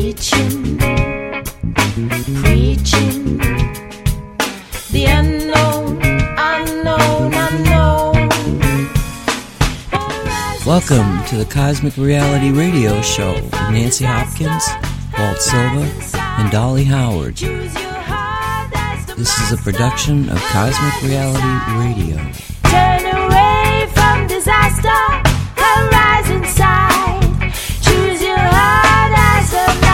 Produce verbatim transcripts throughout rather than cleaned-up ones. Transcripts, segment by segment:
Preaching, preaching, the unknown, unknown, unknown. Welcome to the Cosmic Reality Radio Show with Nancy Hopkins, Walt Silva, and Dolly Howard. This is a production of Cosmic Reality Radio. Turn away from disaster, arise inside. Choose your heart as a master.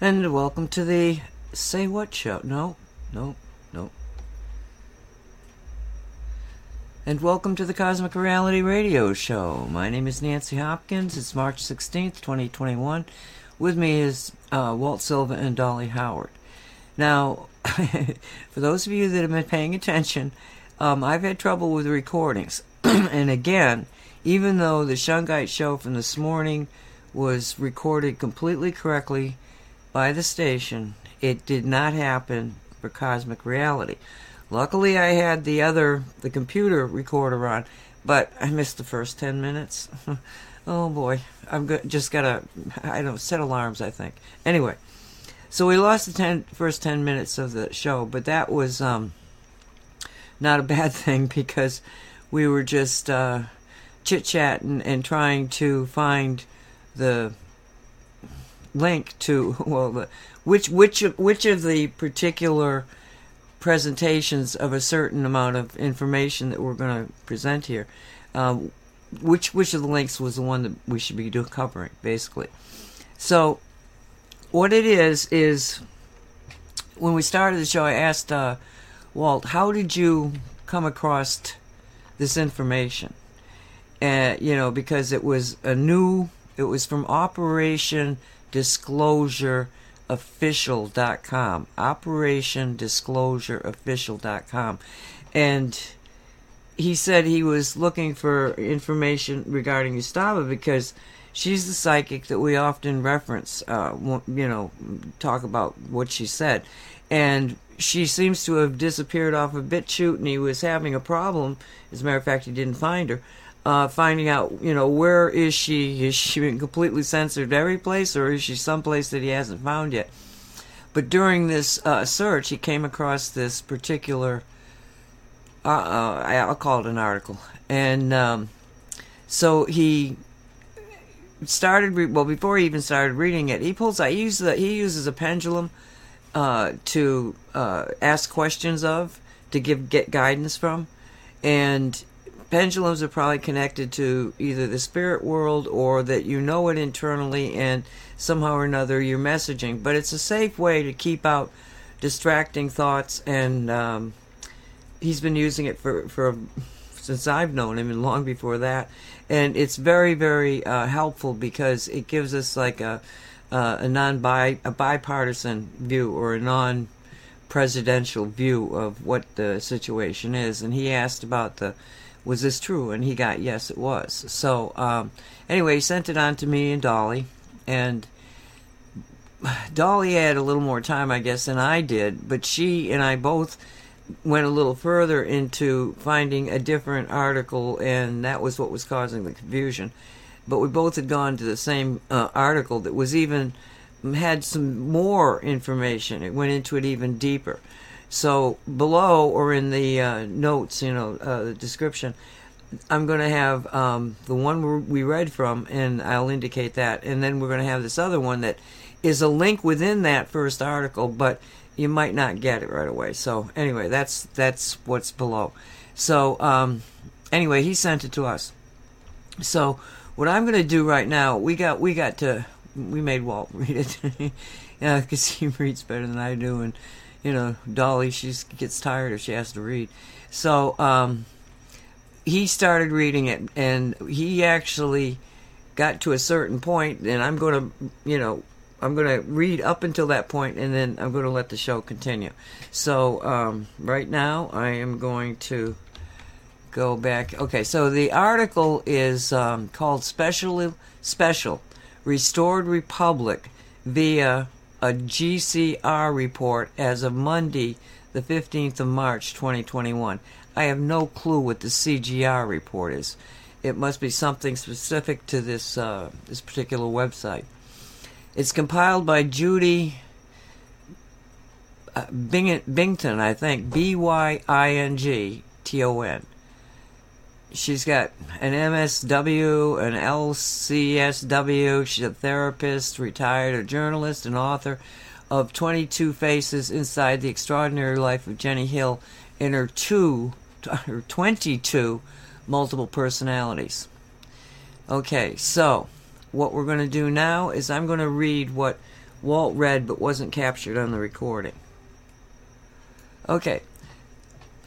And welcome to the Say What Show. No, no, no. And welcome to the Cosmic Reality Radio Show. My name is Nancy Hopkins. It's March sixteenth, twenty twenty-one. With me is uh, Walt Silva and Dolly Howard. Now, for those of you that have been paying attention, um, I've had trouble with the recordings. And again, even though the Shungite Show from this morning was recorded completely correctly by the station, it did not happen for Cosmic Reality. Luckily, I had the other, the computer recorder on, but I missed the first ten minutes. Oh, boy. I'm go- just got to, I don't know, set alarms, I think. Anyway, so we lost the ten, first ten minutes of the show, but that was um, not a bad thing because we were just uh, chit-chatting and trying to find the link to, well, the, which, which, which of the particular presentations of a certain amount of information that we're going to present here. Um, which which of the links was the one that we should be doing covering, basically. So, what it is, is when we started the show, I asked uh, Walt, how did you come across this information? Uh, you know, because it was a new, it was from Operation Disclosure official dot com, Operation Disclosure Official dot com, and he said he was looking for information regarding Eustaba because she's the psychic that we often reference, uh, you know, talk about what she said, and she seems to have disappeared off of BitChute, and he was having a problem. As a matter of fact, he didn't find her. Uh, finding out, you know, where is she? Is she been completely censored every place, or is she someplace that he hasn't found yet? But during this uh, search, he came across this particular, uh, uh, I'll call it an article. And um, so he started, re- well, before he even started reading it, he pulls out, he uses a, he uses a pendulum uh, to uh, ask questions of, to give get guidance from, and pendulums are probably connected to either the spirit world or that you know it internally and somehow or another you're messaging. But it's a safe way to keep out distracting thoughts, and um, he's been using it for, for since I've known him and long before that. And it's very, very uh, helpful because it gives us like a, uh, a non-bi- a bipartisan view or a non-presidential view of what the situation is. And he asked about the was this true? And he got, yes, it was. So, um, anyway, he sent it on to me and Dolly. And Dolly had a little more time, I guess, than I did. But she and I both went a little further into finding a different article, and that was what was causing the confusion. But we both had gone to the same uh, article that was even, had some more information. It went into it even deeper. So below, or in the uh, notes, you know, uh, the description, I'm going to have um, the one we read from, and I'll indicate that. And then we're going to have this other one that is a link within that first article, but you might not get it right away. So anyway, that's that's what's below. So um, anyway, he sent it to us. So what I'm going to do right now, we got we got to we made Walt read it because yeah, he reads better than I do, and you know, Dolly, she gets tired if she has to read. So um, he started reading it, and he actually got to a certain point, and I'm going to, you know, I'm going to read up until that point, and then I'm going to let the show continue. So um, right now, I am going to go back. Okay, so the article is um, called Special, Special Restored Republic via a G C R report as of Monday, the fifteenth of March, twenty twenty-one. I have no clue what the C G R report is. It must be something specific to this uh, this particular website. It's compiled by Judy uh, Bing- Byington, I think, B Y I N G T O N. She's got an M S W, an L C S W. She's a therapist, retired, a journalist, and author of twenty-two Faces Inside the Extraordinary Life of Jenny Hill in her two, her twenty-two multiple personalities. Okay, so what we're going to do now is I'm going to read what Walt read but wasn't captured on the recording. Okay.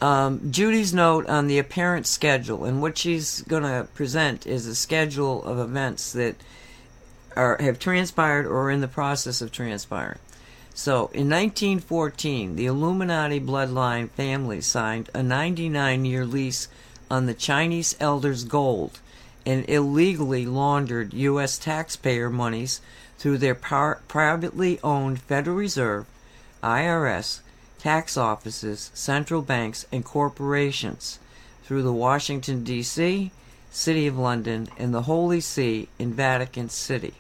Um, Judy's note on the apparent schedule, and what she's going to present is a schedule of events that are have transpired or are in the process of transpiring. So, in nineteen fourteen, the Illuminati bloodline family signed a ninety-nine year lease on the Chinese elders' gold and illegally laundered U S taxpayer monies through their par- privately owned Federal Reserve, I R S, tax offices, central banks, and corporations through the Washington, D C, City of London, and the Holy See in Vatican City.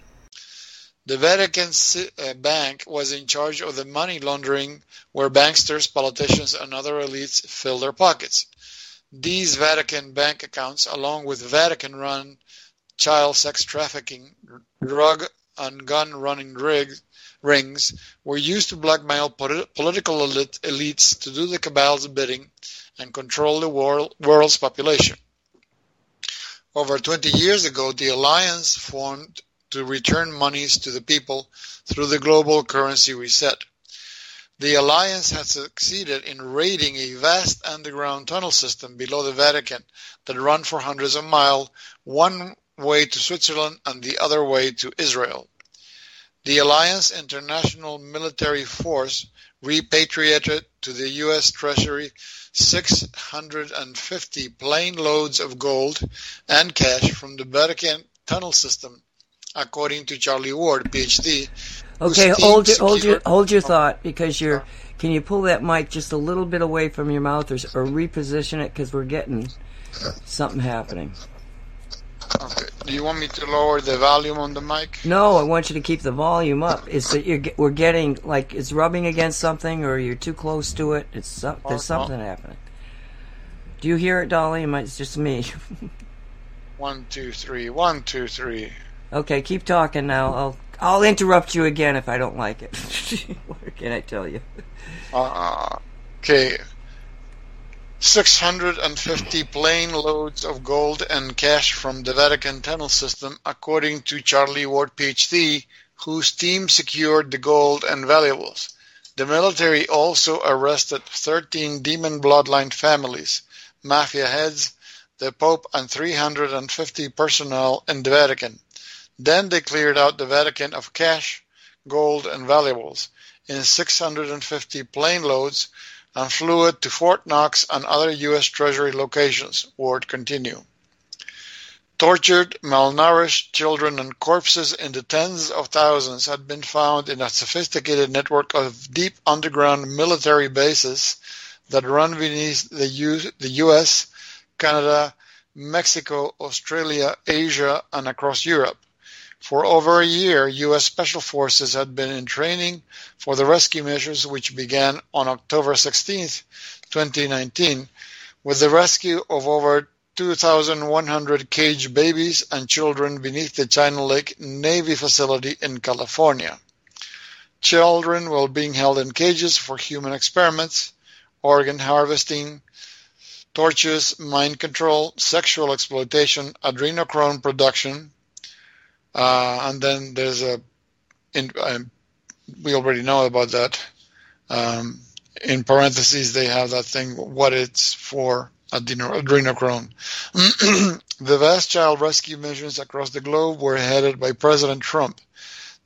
The Vatican C- uh, Bank was in charge of the money laundering where banksters, politicians, and other elites fill their pockets. These Vatican bank accounts, along with Vatican-run child sex trafficking, drug and gun-running rigs, rings were used to blackmail polit- political elite, elites to do the cabal's bidding and control the world, world's population. Over twenty years ago, the alliance formed to return monies to the people through the global currency reset. The alliance had succeeded in raiding a vast underground tunnel system below the Vatican that ran for hundreds of miles, one way to Switzerland and the other way to Israel. The Alliance International Military Force repatriated to the U S. Treasury six hundred fifty plane loads of gold and cash from the Vatican tunnel system, according to Charlie Ward, P H D. Okay, hold your, hold your hold your thought, because you're. Can you pull that mic just a little bit away from your mouth, or, or reposition it, because we're getting something happening. Okay. Do you want me to lower the volume on the mic? No, I want you to keep the volume up. It's that you're we're getting like it's rubbing against something, or you're too close to it. It's some, there's something happening. Do you hear it, Dolly? It's just me. One, two, three. One, two, three. Okay, keep talking now. I'll I'll interrupt you again if I don't like it. What can I tell you? Uh, okay. six hundred fifty plane loads of gold and cash from the Vatican tunnel system, according to Charlie Ward, P H D, whose team secured the gold and valuables. The military also arrested thirteen demon bloodline families, mafia heads, the Pope, and three hundred fifty personnel in the Vatican. Then they cleared out the Vatican of cash, gold, and valuables in six hundred fifty plane loads, and flew it to Fort Knox and other U S. Treasury locations, Ward continued. Tortured, malnourished children and corpses in the tens of thousands had been found in a sophisticated network of deep underground military bases that run beneath the U S, Canada, Mexico, Australia, Asia, and across Europe. For over a year, U S Special Forces had been in training for the rescue measures, which began on October sixteenth, twenty nineteen, with the rescue of over two thousand one hundred caged babies and children beneath the China Lake Navy facility in California. Children were being held in cages for human experiments, organ harvesting, tortures, mind control, sexual exploitation, adrenochrome production. Uh, and then there's a, in, um, we already know about that. Um, in parentheses, they have that thing, what it's for, adeno- adrenochrome. The vast child rescue missions across the globe were headed by President Trump.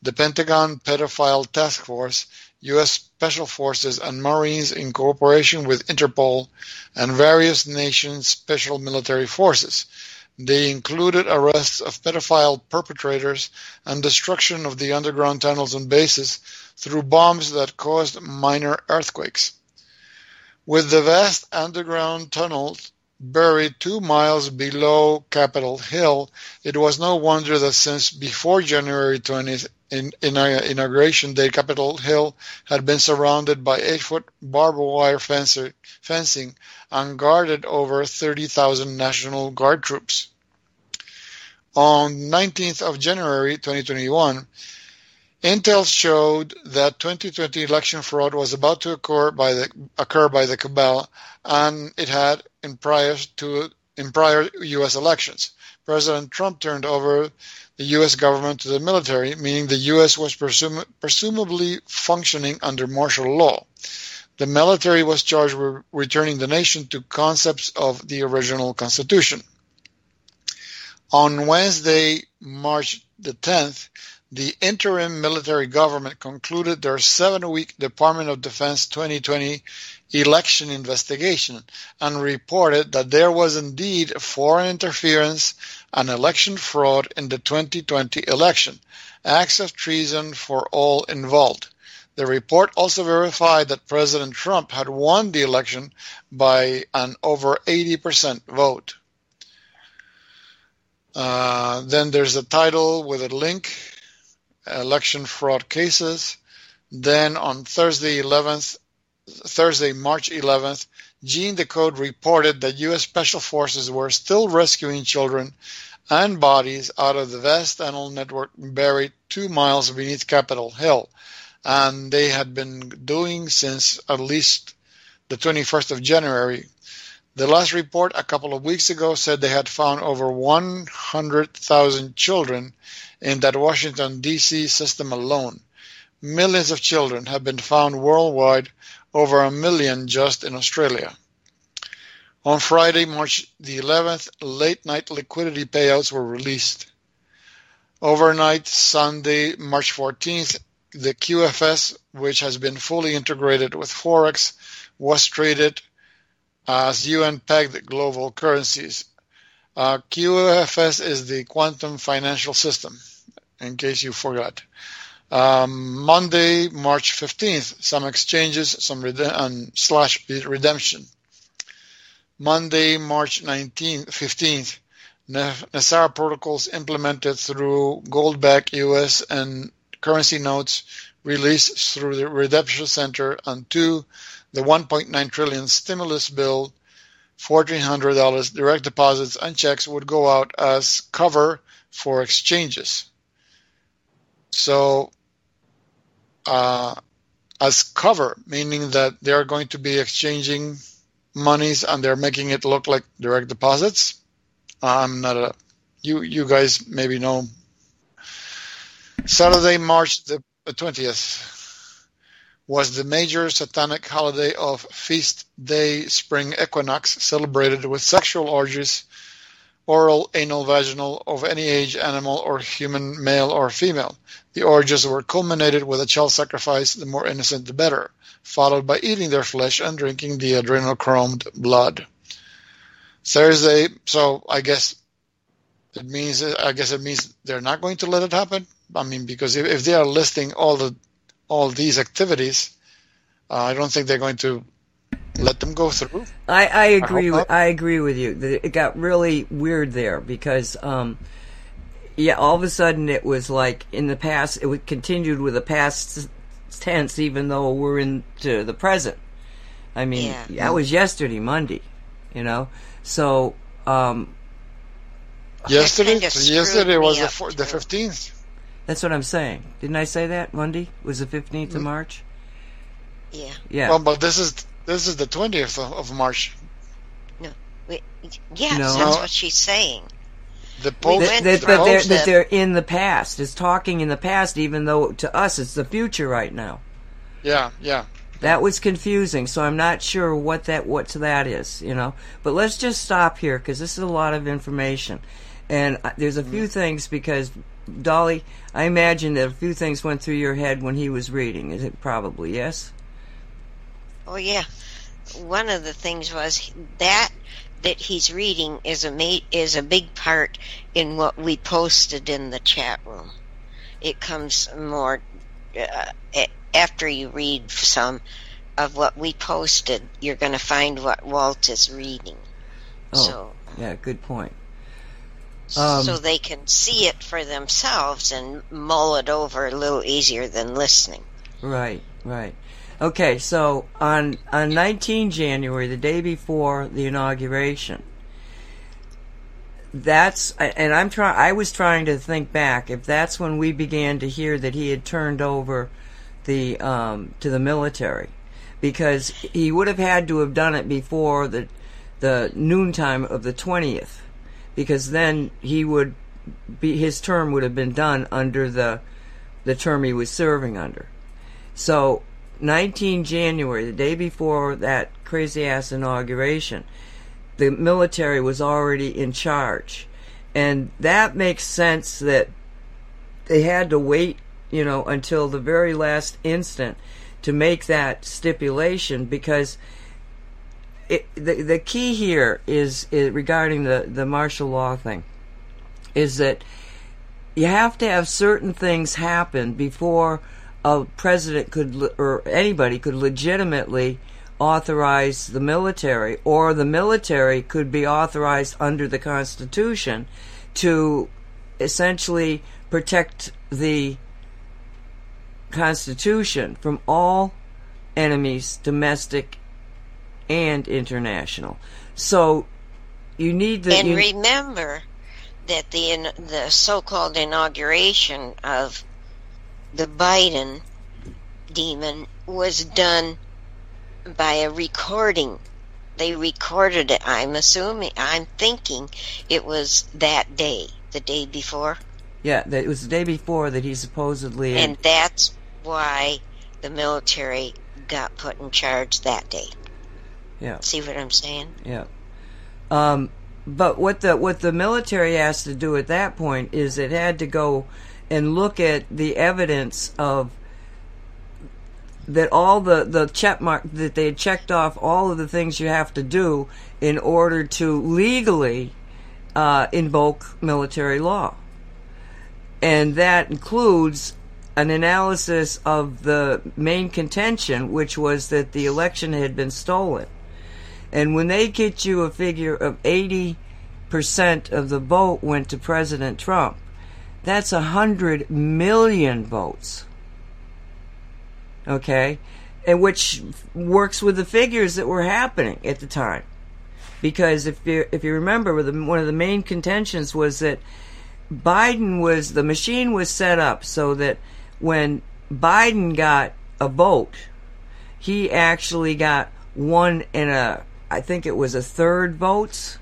The Pentagon Pedophile Task Force, U S. Special Forces, and Marines in cooperation with Interpol and various nations' special military forces. They included arrests of pedophile perpetrators and destruction of the underground tunnels and bases through bombs that caused minor earthquakes. with the vast underground tunnels buried two miles below Capitol Hill, it was no wonder that since before January twentieth in, in inauguration day, Capitol Hill had been surrounded by eight-foot barbed wire fencer, fencing and guarded over thirty thousand National Guard troops. On nineteenth of January twenty twenty-one, intel showed that twenty twenty election fraud was about to occur by the occur by the cabal, and it had in prior to in prior U S elections. President Trump turned over the U S government to the military, meaning the U S was presum- presumably functioning under martial law. The military was charged with returning the nation to concepts of the original Constitution. On Wednesday, March the tenth, the interim military government concluded their seven-week Department of Defense twenty twenty election investigation and reported that there was indeed foreign interference and election fraud in the twenty twenty election, acts of treason for all involved. The report also verified that President Trump had won the election by an over eighty percent vote. Uh, then there's a title with a link. Election fraud cases. Then on Thursday, eleventh, Thursday, March eleventh, Gene DeCode reported that U S Special Forces were still rescuing children and bodies out of the vast tunnel network buried two miles beneath Capitol Hill, and they had been doing since at least the twenty-first of January. The last report a couple of weeks ago said they had found over one hundred thousand children in that Washington, D C system alone. Millions of children have been found worldwide, over a million just in Australia. On Friday, March the eleventh, late-night liquidity payouts were released. Overnight, Sunday, March fourteenth, the Q F S, which has been fully integrated with Forex, was traded as U N-pegged global currencies. Uh, Q F S is the Quantum Financial System, in case you forgot. Um, Monday, March fifteenth, some exchanges, some rede- um, slash redemption. Monday, March nineteenth, fifteenth, Nasara protocols implemented through gold-backed U S and currency notes released through the Redemption Center, and two, the one point nine trillion dollars stimulus bill, one thousand four hundred dollars direct deposits and checks would go out as cover for exchanges. So, uh, as cover, meaning that they are going to be exchanging monies and they're making it look like direct deposits. I'm not a, you, you guys maybe know. Saturday, March the twentieth. Was the major satanic holiday of Feast Day Spring Equinox, celebrated with sexual orgies, oral, anal, vaginal, of any age, animal, or human, male or female. The orgies were culminated with a child sacrifice, the more innocent the better, followed by eating their flesh and drinking the adrenal-chromed blood. Thursday, so I guess it means I guess it means they're not going to let it happen. I mean, because if, if they are listing all the all these activities, uh, I don't think they're going to let them go through. I, I agree. I, with, I agree with you. It got really weird there because, um, yeah, all of a sudden it was like in the past. It continued with the past tense, even though we're into the present. I mean, yeah. That was yesterday, Monday. You know, so um, yesterday, kind of yesterday was the four, the fifteenth. That's what I'm saying. Didn't I say that? Monday was the fifteenth of March. Yeah. Yeah. Well, but this is this is the twentieth of, of March. No. We, yes, no. That's what she's saying. The Pope. We that, that, the but they're, that they're in the past. It's talking in the past, even though to us it's the future right now. Yeah. Yeah. That was confusing, so I'm not sure what that what that is, you know. But let's just stop here because this is a lot of information, and there's a few mm. things because. Dolly, I imagine that a few things went through your head when he was reading. Is it probably, yes? Oh, yeah. One of the things was that that he's reading is a ma- is a big part in what we posted in the chat room. It comes more uh, after you read some of what we posted, you're going to find what Walt is reading. Oh, so, yeah, good point. Um, so they can see it for themselves and mull it over a little easier than listening. Right, right. Okay, so on on nineteenth of January, the day before the inauguration, that's and I'm try I was trying to think back if that's when we began to hear that he had turned over the um, to the military, because he would have had to have done it before the the noontime of the twentieth, because then he would be his term would have been done under the the term he was serving under. So nineteenth of January, the day before that crazy ass inauguration, the military was already in charge, and that makes sense that they had to wait, you know, until the very last instant to make that stipulation, because it, the the key here is, is regarding the, the martial law thing, is that you have to have certain things happen before a president could or anybody could legitimately authorize the military, or the military could be authorized under the Constitution to essentially protect the Constitution from all enemies, domestic and international. So you need the... And you, remember that the in, the so-called inauguration of the Biden demon was done by a recording. They recorded it. I'm assuming, I'm thinking it was that day, the day before. Yeah, it was the day before that he supposedly... And that's why the military got put in charge that day. Yeah. See what I'm saying? Yeah. Um, but what the what the military has to do at that point is it had to go and look at the evidence of that all the, the check mark that they had checked off all of the things you have to do in order to legally uh, invoke military law. And that includes an analysis of the main contention, which was that the election had been stolen. And when they get you a figure of eighty percent of the vote went to President Trump, that's one hundred million votes. Okay? And which works with the figures that were happening at the time. Because if you if you remember, one of the main contentions was that Biden was, the machine was set up so that when Biden got a vote, he actually got one and a, I think it was a third votes.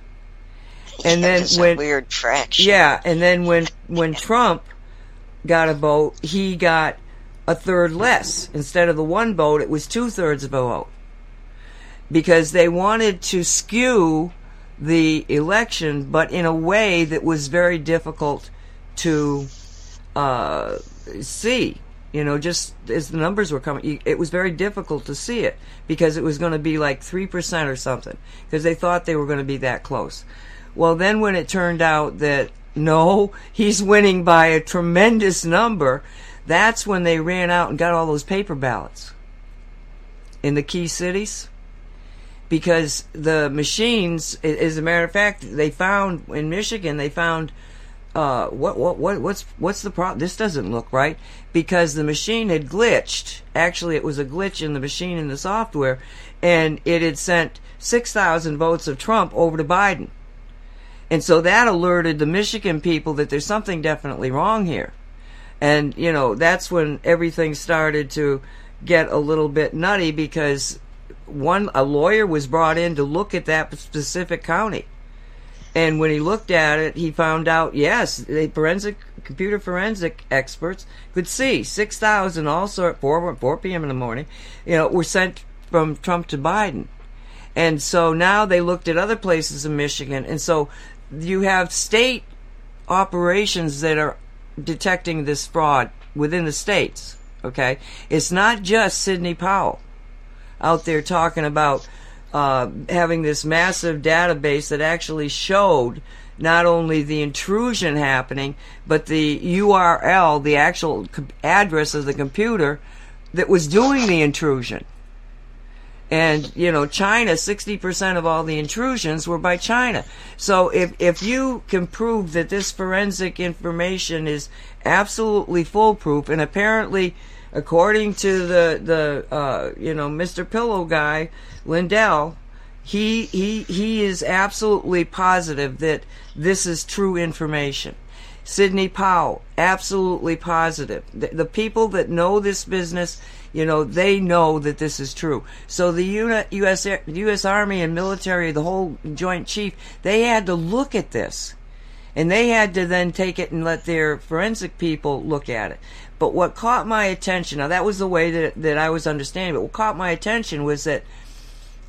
And then when, a weird fraction. Yeah, and then when when Trump got a vote, he got a third less. Instead of the one vote, it was two-thirds of a vote. Because they wanted to skew the election, but in a way that was very difficult to uh, see. You know, just as the numbers were coming, it was very difficult to see it, because it was going to be like three percent or something, because they thought they were going to be that close. Well, then when it turned out that, no, he's winning by a tremendous number, that's when they ran out and got all those paper ballots in the key cities. Because the machines, as a matter of fact, they found in Michigan, they found, uh, what, what, what, what's, what's the problem? This doesn't look right. Because the machine had glitched. Actually, it was a glitch in the machine in the software, and it had sent six thousand votes of Trump over to Biden. And so that alerted the Michigan people that there's something definitely wrong here. And, you know, that's when everything started to get a little bit nutty, because one a lawyer was brought in to look at that specific county. And when he looked at it, he found out, yes, the forensic, computer forensic experts could see six thousand also at four p.m. in the morning, you know, were sent from Trump to Biden. And so now they looked at other places in Michigan. And so you have state operations that are detecting this fraud within the states, okay? It's not just Sidney Powell out there talking about uh, having this massive database that actually showed not only the intrusion happening, but the U R L, the actual address of the computer that was doing the intrusion. And, you know, China, sixty percent of all the intrusions were by China. So if, if you can prove that this forensic information is absolutely foolproof, and apparently, according to the, the, uh, you know, Mister Pillow guy, Lindell, he, he, he is absolutely positive that this is true information. Sidney Powell, absolutely positive. The, the people that know this business, you know, they know that this is true. So the U S U S Army and military, the whole Joint Chief, they had to look at this. And they had to then take it and let their forensic people look at it. But what caught my attention, now that was the way that, that I was understanding it, what caught my attention was that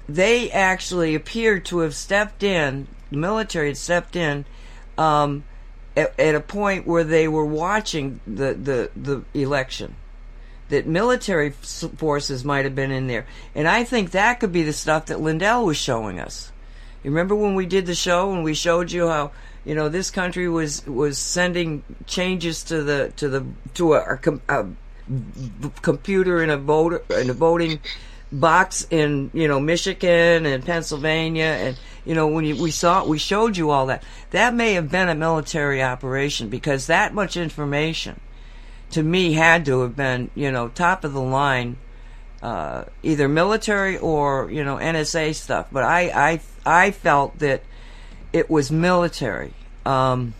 they actually appeared to have stepped in, the military had stepped in, um, at, at a point where they were watching the, the, the election. That military forces might have been in there. And I think that could be the stuff that Lindell was showing us. You remember when we did the show and we showed you how, you know, this country was, was sending changes to the to the to a, a, a computer in a voter in a voting box in, you know, Michigan and Pennsylvania, and, you know, when you, we saw we showed you all that. That may have been a military operation, because that much information, to me, had to have been, you know, top of the line, uh, either military or, you know, N S A stuff. But I, I, I felt that it was military, um,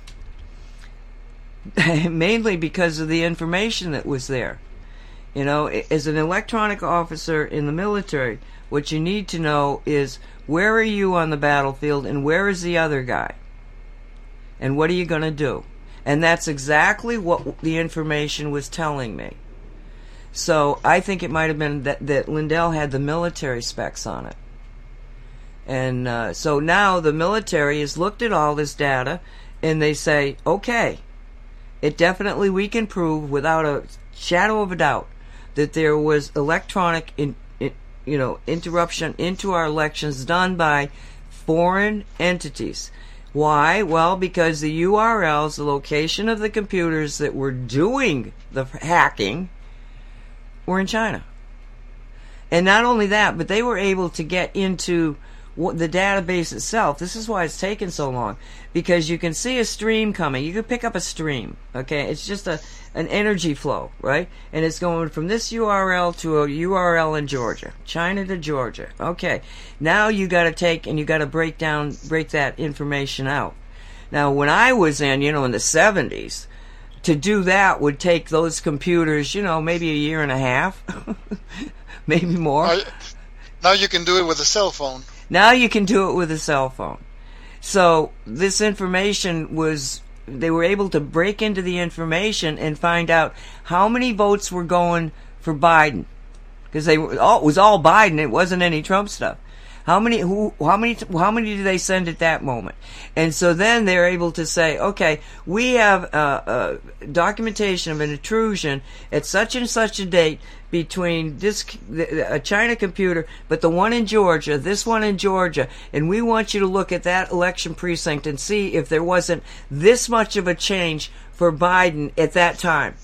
mainly because of the information that was there. You know, as an electronic officer in the military, what you need to know is, where are you on the battlefield and where is the other guy? And what are you going to do? And that's exactly what the information was telling me. So I think it might have been that, that Lindell had the military specs on it. And uh, so now the military has looked at all this data, and they say, okay, it definitely, we can prove without a shadow of a doubt that there was electronic in, in, you know, interruption into our elections done by foreign entities. Why? Well, because the U R Ls, the location of the computers that were doing the hacking, were in China. And not only that, but they were able to get into the database itself. This is why it's taken so long, because you can see a stream coming. You can pick up a stream, okay? It's just a an energy flow, right? And it's going from this U R L to a U R L in Georgia, China to Georgia. Okay, now you got to take and you got to break down, break that information out. Now, when I was in, you know, in the seventies, to do that would take those computers, you know, maybe a year and a half, maybe more. Now you can do it with a cell phone. Now you can do it with a cell phone. So this information was, they were able to break into the information and find out how many votes were going for Biden, because they were all, it was all Biden. It wasn't any Trump stuff. How many? Who? How many? How many did they send at that moment? And so then they're able to say, okay, we have uh, uh, documentation of an intrusion at such and such a date between this a China computer, but the one in Georgia, this one in Georgia, and we want you to look at that election precinct and see if there wasn't this much of a change for Biden at that time.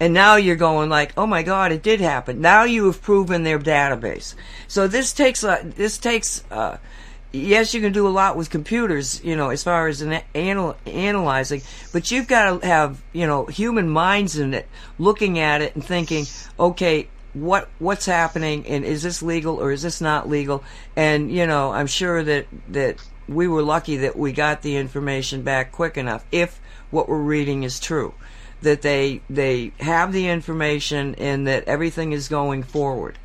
And now you're going like, oh my God, it did happen. Now you have proven their database. So this takes a, this takes uh, yes, you can do a lot with computers, you know, as far as an anal- analyzing, but you've got to have, you know, human minds in it, looking at it and thinking, okay, what what's happening, and is this legal or is this not legal? And, you know, I'm sure that that we were lucky that we got the information back quick enough, if what we're reading is true, that they they have the information and that everything is going forward.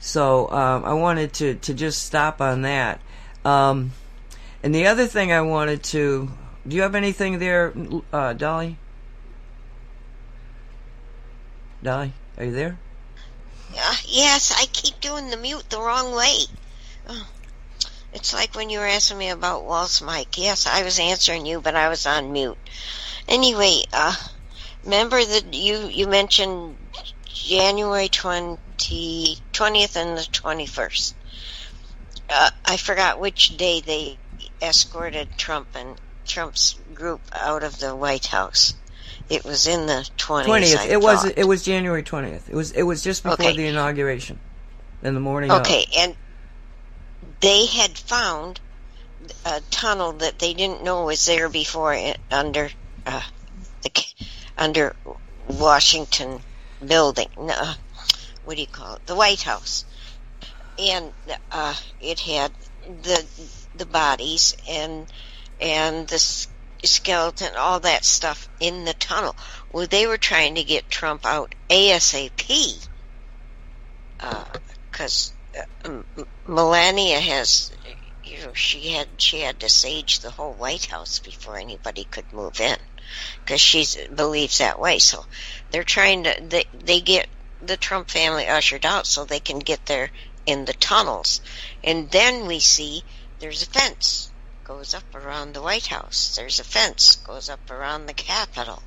So um, I wanted to, to just stop on that. Um, and the other thing I wanted to... Do you have anything there, uh, Dolly? Dolly, are you there? Uh, yes, I keep doing the mute the wrong way. Oh, it's like when you were asking me about Walt's mic. Yes, I was answering you, but I was on mute. Anyway, uh... remember that you, you mentioned January twentieth and the twenty-first. Uh, I forgot which day they escorted Trump and Trump's group out of the White House. It was in the twentieth. twentieth. It was it was January twentieth. It was it was just before okay. the inauguration. in the morning. Okay, of. And they had found a tunnel that they didn't know was there before under uh, the under Washington building. Uh, what do you call it? The White House, and uh, it had the the bodies and and the skeleton, all that stuff in the tunnel. Well, they were trying to get Trump out ASAP because uh, um, Melania has, you know, she had she had to sage the whole White House before anybody could move in because she believes that way. So they're trying to they they get the Trump family ushered out so they can get there in the tunnels, and then we see there's a fence. Goes up around the White House. There's a fence goes up around the Capitol.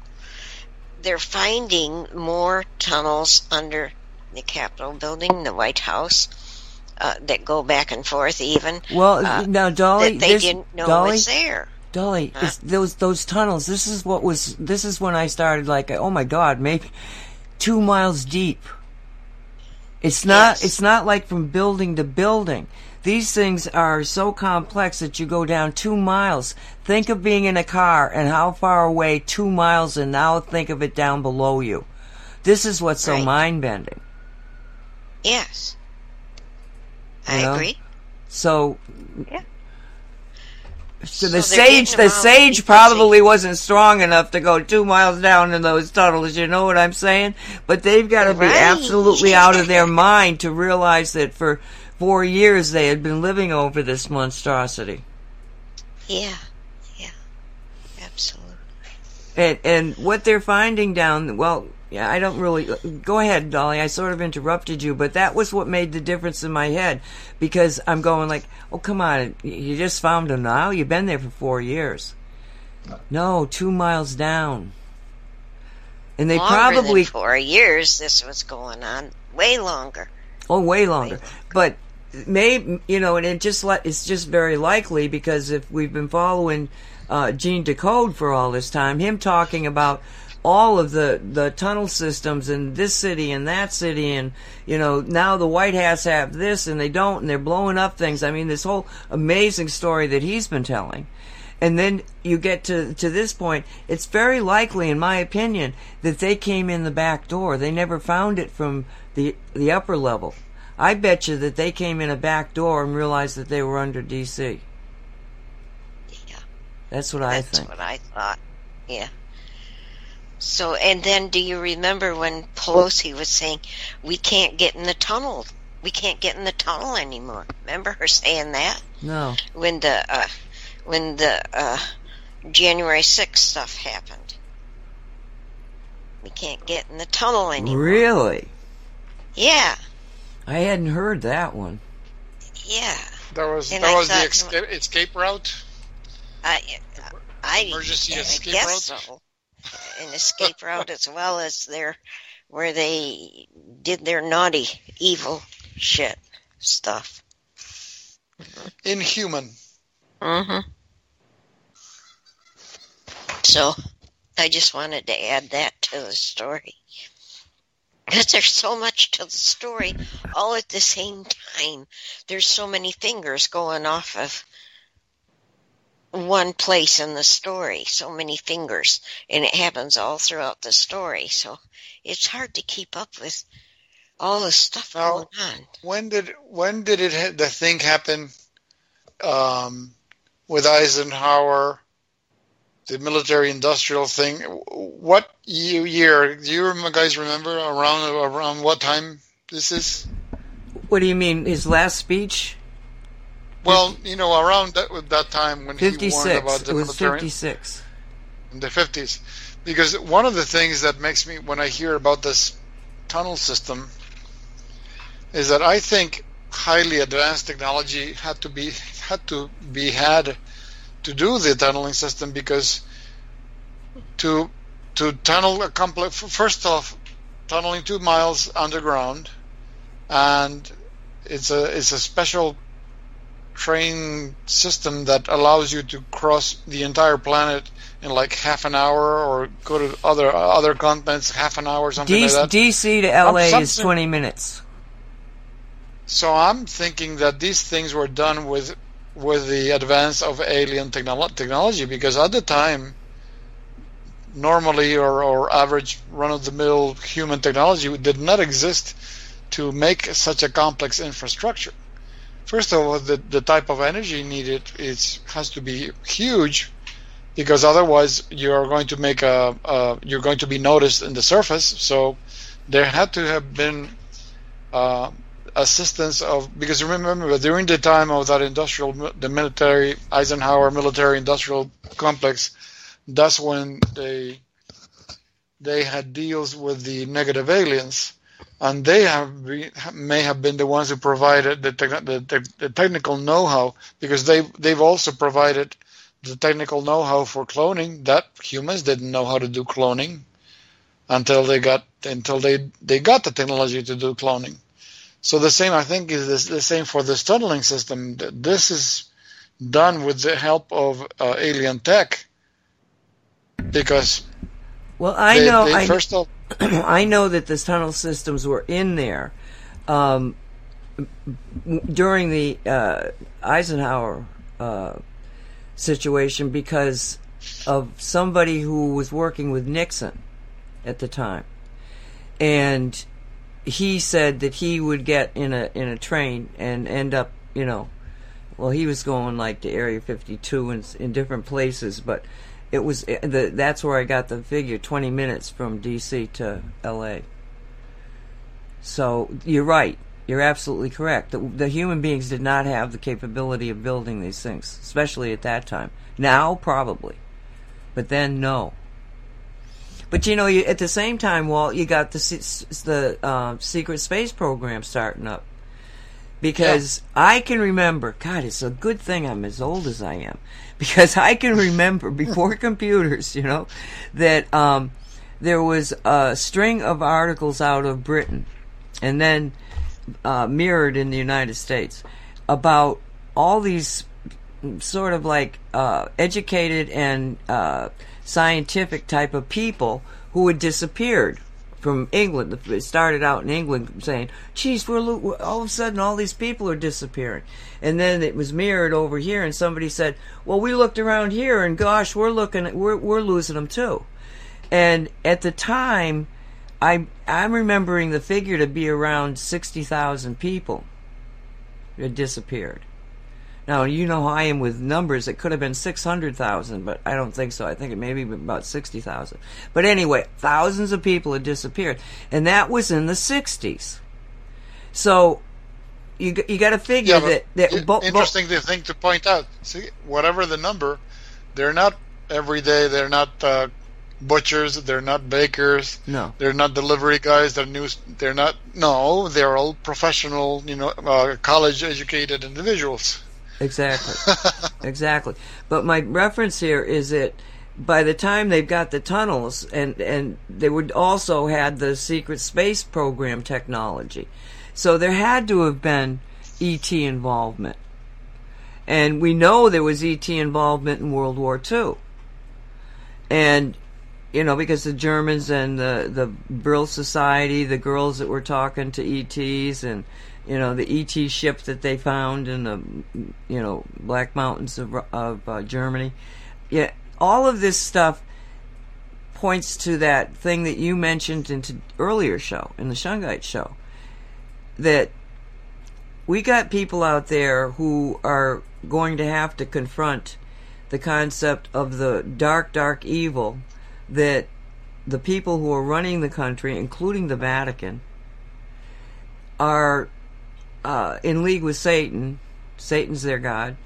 They're finding more tunnels under the Capitol building, the White House, uh, that go back and forth. Even well, uh, now Dolly, that they didn't know Dolly, was there. Dolly, huh? It's those those tunnels. This is what was. This is when I started. Like, oh my God, maybe two miles deep. It's not. Yes. It's not like from building to building. These things are so complex that you go down two miles. Think of being in a car and how far away two miles, and now think of it down below you. This is what's right. So mind-bending. Yes. I you know? agree. So, yeah. so the so sage the sage probably wasn't strong enough to go two miles down in those tunnels, you know what I'm saying? But they've got to right. be absolutely out of their mind to realize that for Four years they had been living over this monstrosity. Yeah, yeah, absolutely. And and what they're finding down, well, yeah, I don't really, go ahead, Dolly, I sort of interrupted you, but that was what made the difference in my head, because I'm going like, oh, come on, you just found them now? You've been there for four years. No, two miles down. And they longer probably... than four years this was going on, way longer. Oh, way longer. But maybe, you know, and it just li- it's just very likely, because if we've been following uh, Gene DeCode for all this time, him talking about all of the, the tunnel systems in this city and that city, and, you know, now the White Hats have this and they don't, and they're blowing up things. I mean, this whole amazing story that he's been telling. And then you get to, to this point, it's very likely, in my opinion, that they came in the back door. They never found it from the the upper level. I bet you that they came in a back door and realized that they were under D C. Yeah. That's what That's I think. That's what I thought, yeah. So, and then do you remember when Pelosi was saying, we can't get in the tunnel. We can't get in the tunnel anymore. Remember her saying that? No. When the... Uh, when the uh, January sixth stuff happened. We can't get in the tunnel anymore. Really? Yeah. I hadn't heard that one. Yeah. That was and that I was thought, the escape, escape route? I, I, Emergency I, escape I guess route? So. An escape route, as well as their, where they did their naughty, evil shit stuff. Inhuman. Mm-hmm. So, I just wanted to add that to the story. Because there's so much to the story all at the same time. There's so many fingers going off of one place in the story. So many fingers. And it happens all throughout the story. So, it's hard to keep up with all the stuff now, going on. When did, when did it ha- the thing happen um... with Eisenhower, the military-industrial thing? What year? Do you guys remember around around what time this is? What do you mean, his last speech? Well, you know, around that, that time when fifty-six. He warned about the military. It was fifty-six. In the fifties. Because one of the things that makes me, when I hear about this tunnel system, is that I think highly advanced technology had to be had to be had to do the tunneling system, because to to tunnel a complex, first off, tunneling two miles underground, and it's a it's a special train system that allows you to cross the entire planet in like half an hour, or go to other other continents half an hour, something D- like that. D C to L A is twenty minutes. So I'm thinking that these things were done with with the advance of alien technolo- technology, because at the time, normally or, or average run-of-the-mill human technology did not exist to make such a complex infrastructure. First of all, the, the type of energy needed is, has to be huge, because otherwise you're going to make a, a you're going to be noticed in the surface. So there had to have been uh, assistance of, because remember, during the time of that industrial, the military, Eisenhower military industrial complex, that's when they they had deals with the negative aliens. And they have be, may have been the ones who provided the, te- the, te- the technical know-how, because they they've also provided the technical know-how for cloning that humans didn't know how to do cloning until they got until they, they got the technology to do cloning. So the same, I think, is this, the same for this tunneling system. This is done with the help of uh, alien tech, because well, I they, know they I first of I know that the tunnel systems were in there um, during the uh, Eisenhower uh, situation because of somebody who was working with Nixon at the time, and he said that he would get in a in a train and end up, you know, well, he was going like to Area fifty-two and in different places, but. It was the, that's where I got the figure, twenty minutes from D C to L A. So you're right. You're absolutely correct. The, the human beings did not have the capability of building these things, especially at that time. Now, probably. But then, no. But, you know, you, at the same time, Walt, you got the, the uh, secret space program starting up. Because yeah. I can remember, God, it's a good thing I'm as old as I am. Because I can remember before computers, you know, that um, there was a string of articles out of Britain and then uh, mirrored in the United States about all these sort of like uh, educated and uh, scientific type of people who had disappeared from England. It started out in England saying, geez, we're all of a sudden all these people are disappearing. And then it was mirrored over here, and somebody said, well, we looked around here, and gosh, we're looking, at, we're we're losing them too. And at the time, I, I'm remembering the figure to be around sixty thousand people had disappeared. Now, you know how I am with numbers. It could have been six hundred thousand, but I don't think so. I think it may be about sixty thousand. But anyway, thousands of people had disappeared, and that was in the sixties. So you you got to figure yeah, that... that it, bo- interesting bo- thing to point out. See, whatever the number, they're not every day, they're not uh, butchers, they're not bakers, no, they're not delivery guys, they're, news, they're not... No, they're all professional, you know, uh, college-educated individuals. Exactly, exactly. But my reference here is that by the time they've got the tunnels, and, and they would also had the secret space program technology, so there had to have been E T involvement. And we know there was E T involvement in World War Two. And, you know, because the Germans and the, the Brill Society, the girls that were talking to E Ts and... You know, the E T ship that they found in the, you know, Black Mountains of, of uh, Germany. Yeah, all of this stuff points to that thing that you mentioned in the earlier show, in the Shungite show, that we got people out there who are going to have to confront the concept of the dark, dark evil that the people who are running the country, including the Vatican, are... Uh, in league with Satan. Satan's their god,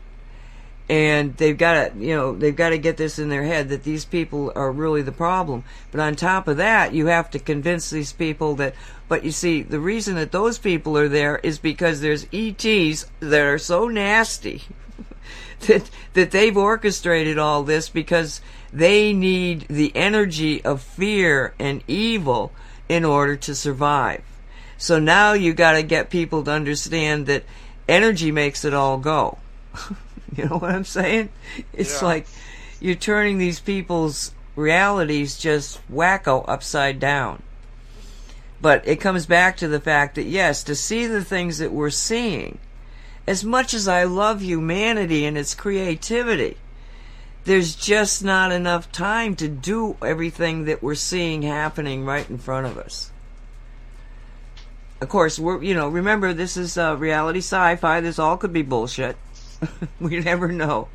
and they've got to, you know, they've got to get this in their head that these people are really the problem. But on top of that, you have to convince these people that. But you see, the reason that those people are there is because there's E Ts that are so nasty that that they've orchestrated all this because they need the energy of fear and evil in order to survive. So now you got to get people to understand that energy makes it all go. You know what I'm saying? It's yeah. like you're turning these people's realities just wacko upside down. But it comes back to the fact that, yes, to see the things that we're seeing, as much as I love humanity and its creativity, there's just not enough time to do everything that we're seeing happening right in front of us. Of course, we're, you know, remember, this is uh, reality sci-fi. This all could be bullshit. We never know.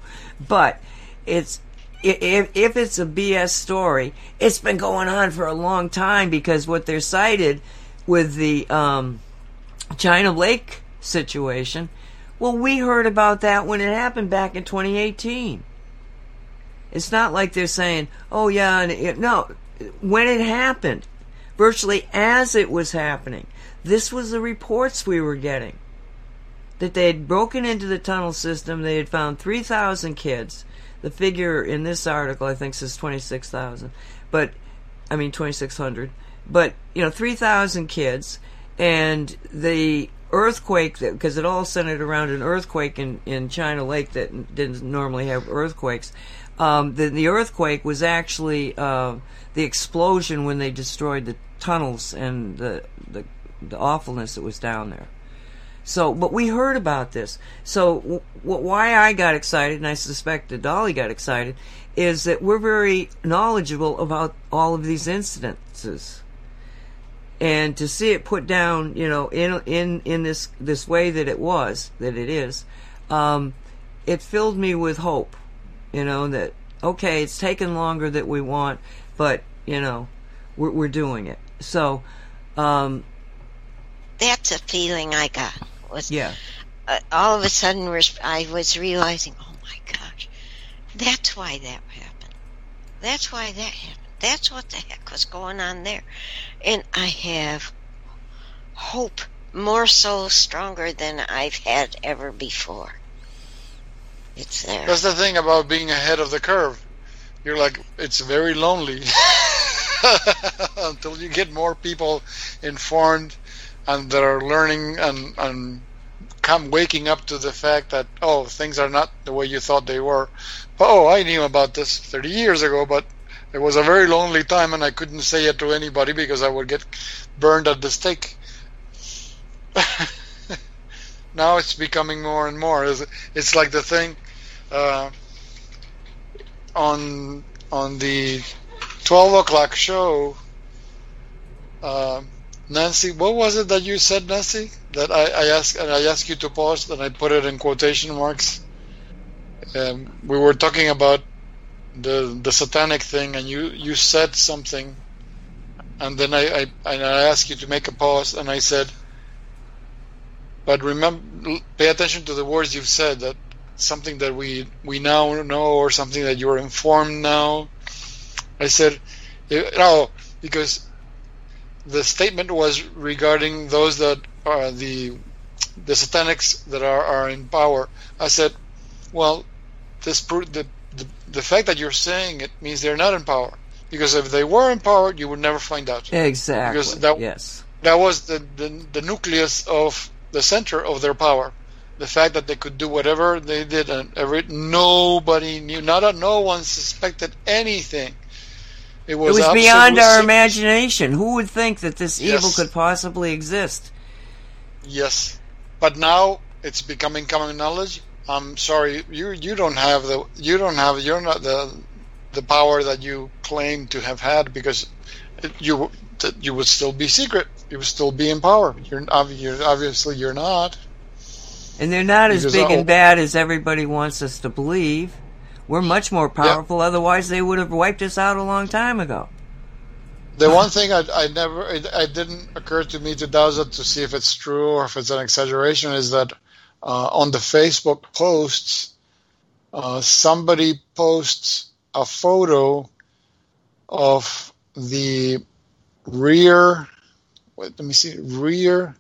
But it's if, if it's a B S story, it's been going on for a long time, because what they're cited with the um, China Lake situation, well, we heard about that when it happened back in twenty eighteen. It's not like they're saying, oh, yeah, and it, no. When it happened, virtually as it was happening, this was the reports we were getting, that they had broken into the tunnel system. They had found three thousand kids. The figure in this article, I think, says twenty-six thousand. But, I mean, twenty-six hundred. But, you know, three thousand kids. And the earthquake, that, because it all centered around an earthquake in, in China Lake that didn't normally have earthquakes. Um, the, the earthquake was actually uh, the explosion when they destroyed the tunnels and the the... the awfulness that was down there. So, but we heard about this. So, w- why I got excited, and I suspect that Dolly got excited, is that we're very knowledgeable about all of these incidences, and to see it put down, you know, in in in this this way that it was, that it is, um, it filled me with hope. You know that okay, it's taken longer than we want, but you know, we're, we're doing it. So. Um, That's a feeling I got. Was, yeah. Uh, all of a sudden, I was realizing, oh my gosh, that's why that happened. That's why that happened. That's what the heck was going on there. And I have hope, more so stronger than I've had ever before. It's there. That's the thing about being ahead of the curve. You're like, it's very lonely until you get more people informed and that are learning and, and come waking up to the fact that, oh, things are not the way you thought they were. Oh, I knew about this thirty years ago, but it was a very lonely time and I couldn't say it to anybody because I would get burned at the stake. Now it's becoming more and more. It's like the thing uh, on on the twelve o'clock show, uh, Nancy, what was it that you said, Nancy? That I, I asked, and I asked you to pause, and I put it in quotation marks. Um, we were talking about the the satanic thing, and you, you said something, and then I, I and I asked you to make a pause, and I said, but remember, pay attention to the words you've said. That something that we we now know, or something that you're informed now. I said, no, because. The statement was regarding those that are the the satanics that are, are in power. I said, well, this the, the the fact that you're saying it means they're not in power, because if they were in power, you would never find out. Exactly. Because that, yes. That was the, the the nucleus of the center of their power, the fact that they could do whatever they did, and every nobody knew, not a, no one suspected anything. It was, it was beyond our imagination. Who would think that this yes. evil could possibly exist? Yes, but now it's becoming common knowledge. I'm sorry, you you don't have the you don't have you're not the the power that you claim to have had, because you you would still be secret. You would still be in power. You're obviously you're not. And they're not as because, big and bad as everybody wants us to believe. We're much more powerful, yeah. Otherwise they would have wiped us out a long time ago. The one thing I, I never, it, it didn't occur to me to doubt it, to see if it's true or if it's an exaggeration, is that uh, on the Facebook posts, uh, somebody posts a photo of the rear, wait, let me see, rear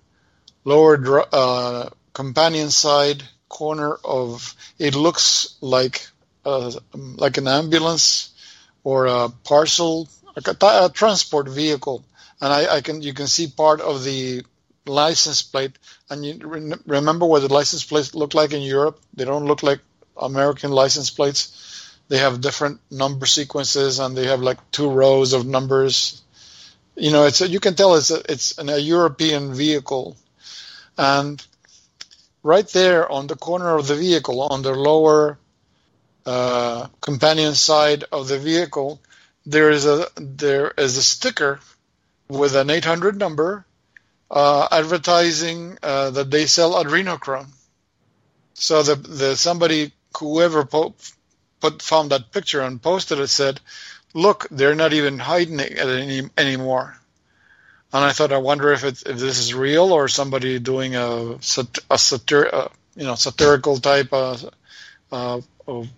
lower uh, companion side corner of, it looks like, Uh, like an ambulance or a parcel, a, a transport vehicle, and I, I can you can see part of the license plate. And you re- remember what the license plates look like in Europe? They don't look like American license plates. They have different number sequences, and they have like two rows of numbers, you know, it's a, you can tell it's a, it's an, a European vehicle, and right there on the corner of the vehicle, on the lower uh, companion side of the vehicle, there is a there is a sticker with an eight hundred number uh, advertising uh, that they sell adrenochrome. So the the somebody whoever po- put found that picture and posted it said, "Look, they're not even hiding it any, anymore." And I thought, I wonder if it, if this is real or somebody doing a a, satir, a you know satirical type of, uh, of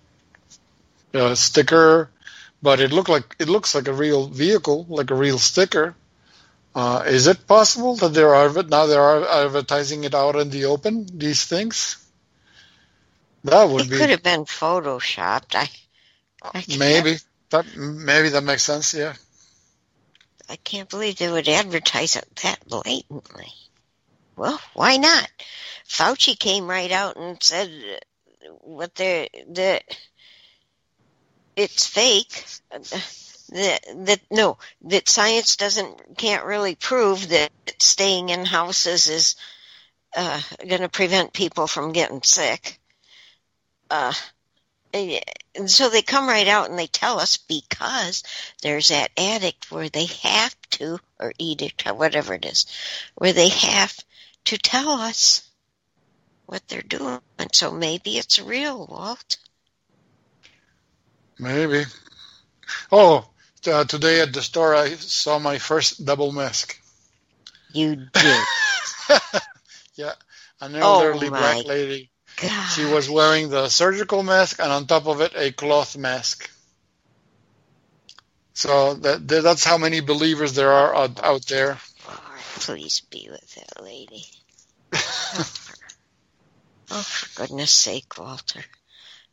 uh, sticker, but it looked like it looks like a real vehicle, like a real sticker. Uh, is it possible that there are now they are advertising it out in the open? These things that would it be could have been photoshopped. I, I maybe that maybe that makes sense. Yeah. I can't believe they would advertise it that blatantly. Well, why not? Fauci came right out and said what they're, the it's fake. That, that no, that science doesn't can't really prove that staying in houses is uh, going to prevent people from getting sick. Uh, and, And so they come right out and they tell us because there's that addict where they have to, or edict, or whatever it is, where they have to tell us what they're doing. And so maybe it's real, Walt. Maybe. Oh, uh, today at the store I saw my first double mask. You did? Yeah, an elderly oh my. black lady. God. She was wearing the surgical mask and on top of it a cloth mask. So that, that's how many believers there are out, out there. Lord, please be with that lady. Oh, for, oh, for goodness sake, Walter.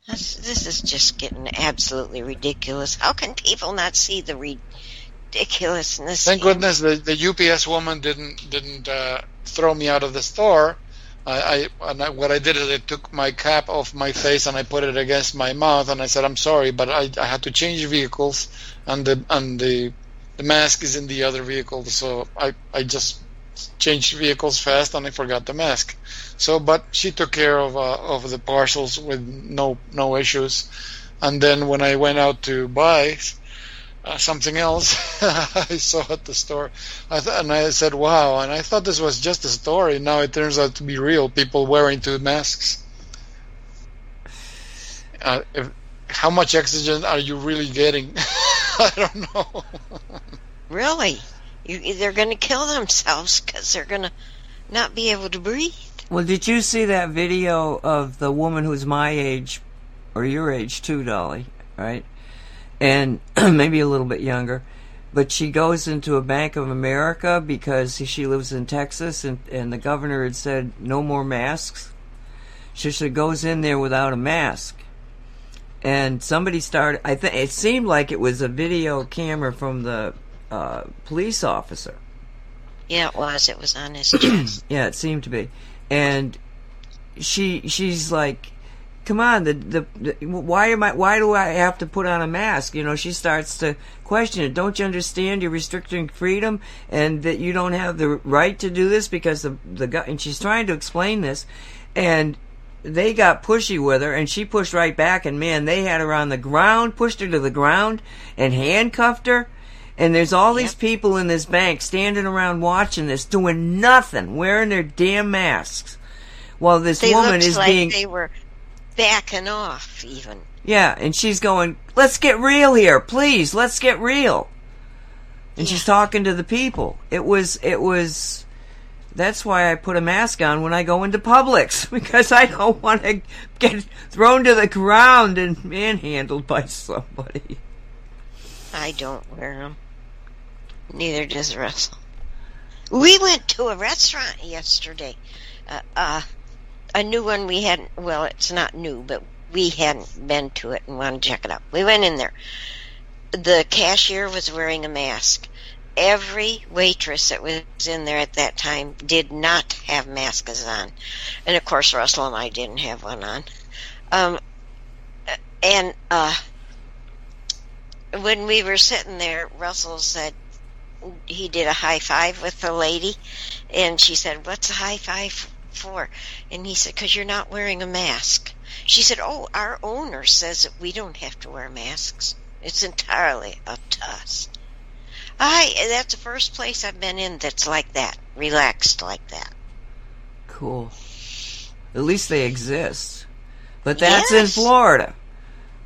That's, this is just getting absolutely ridiculous. How can people not see the ridiculousness? Thank goodness the, the U P S woman didn't, didn't uh, throw me out of the store. I, I, and I, what I did is I took my cap off my face and I put it against my mouth and I said, "I'm sorry, but I, I had to change vehicles and the and the, the mask is in the other vehicle, so I, I just changed vehicles fast and I forgot the mask." So, but she took care of uh, of the parcels with no no issues. And then when I went out to buy uh, something else, I saw at the store, I th- and I said, "Wow!" And I thought this was just a story. Now it turns out to be real. People wearing two masks. Uh, if, how much oxygen are you really getting? I don't know. Really, you, they're going to kill themselves because they're going to not be able to breathe. Well, did you see that video of the woman who's my age, or your age too, Dolly? Right. And maybe a little bit younger, but she goes into a Bank of America because she lives in Texas, and, and the governor had said no more masks. She, she goes in there without a mask, and somebody started. I think it seemed like it was a video camera from the uh, police officer. Yeah, it was. It was on his chest. Yeah, it seemed to be, and she she's like, "Come on, the, the the why am I? Why do I have to put on a mask?" You know, she starts to question it. "Don't you understand? You're restricting freedom, and that you don't have the right to do this because the the." And she's trying to explain this, and they got pushy with her, and she pushed right back. And man, they had her on the ground, pushed her to the ground, and handcuffed her. And there's all yep. these people in this bank standing around watching this, doing nothing, wearing their damn masks, while this they woman is like being. They were- backing off, even. Yeah, and she's going, "Let's get real here, please. Let's get real." And yeah. she's talking to the people. It was, it was. That's why I put a mask on when I go into Publix, because I don't want to get thrown to the ground and manhandled by somebody. I don't wear them. Neither does Russell. We went to a restaurant yesterday. Uh. uh A new one we hadn't, well, it's not new, but we hadn't been to it and wanted to check it out. We went in there. The cashier was wearing a mask. Every waitress that was in there at that time did not have masks on. And, of course, Russell and I didn't have one on. Um, and uh, when we were sitting there, Russell said, he did a high five with the lady, and she said, "What's a high five for?" And he said, "Because you're not wearing a mask." She said, "Oh, our owner says that we don't have to wear masks. It's entirely up to us." I, that's the first place I've been in that's like that, relaxed like that. Cool. At least they exist. But that's yes. in Florida.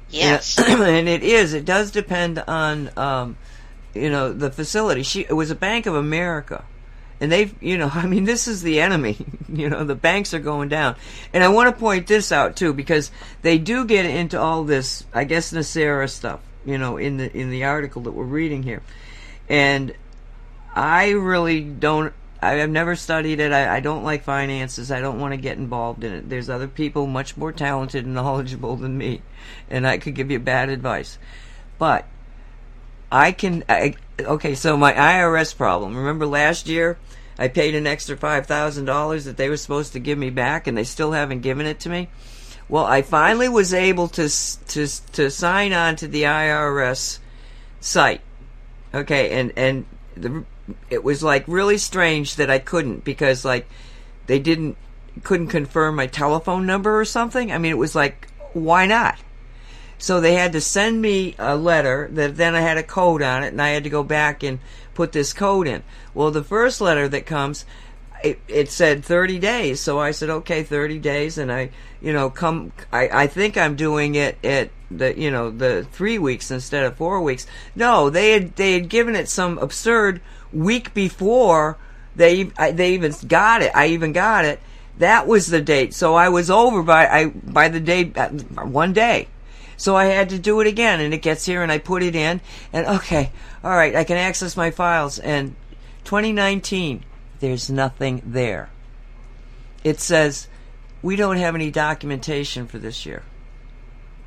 Yes. Yeah, and it is. It does depend on, um, you know, the facility. She, it was a Bank of America. And they've, you know, I mean, this is the enemy. You know, the banks are going down. And I want to point this out, too, because they do get into all this, I guess, Nasara stuff, you know, in the in the article that we're reading here. And I really don't, I've never studied it. I, I don't like finances. I don't want to get involved in it. There's other people much more talented and knowledgeable than me, and I could give you bad advice. But I can, I, okay, so my I R S problem. Remember last year I paid an extra five thousand dollars that they were supposed to give me back, and they still haven't given it to me? Well, I finally was able to to, to sign on to the I R S site. Okay, and, and the, it was like really strange that I couldn't, because like they didn't couldn't confirm my telephone number or something. I mean, it was like, why not? So they had to send me a letter that then I had a code on it, and I had to go back and put this code in. Well, the first letter that comes, it, it said thirty days. So I said, okay, thirty days, and I, you know, come. I, I think I'm doing it at the, you know, the three weeks instead of four weeks. No, they had they had given it some absurd week before they I, they even got it. I even got it. That was the date. So I was over by I by the day one day. So I had to do it again, and it gets here, and I put it in, and okay, all right, I can access my files. And twenty nineteen, there's nothing there. It says, we don't have any documentation for this year.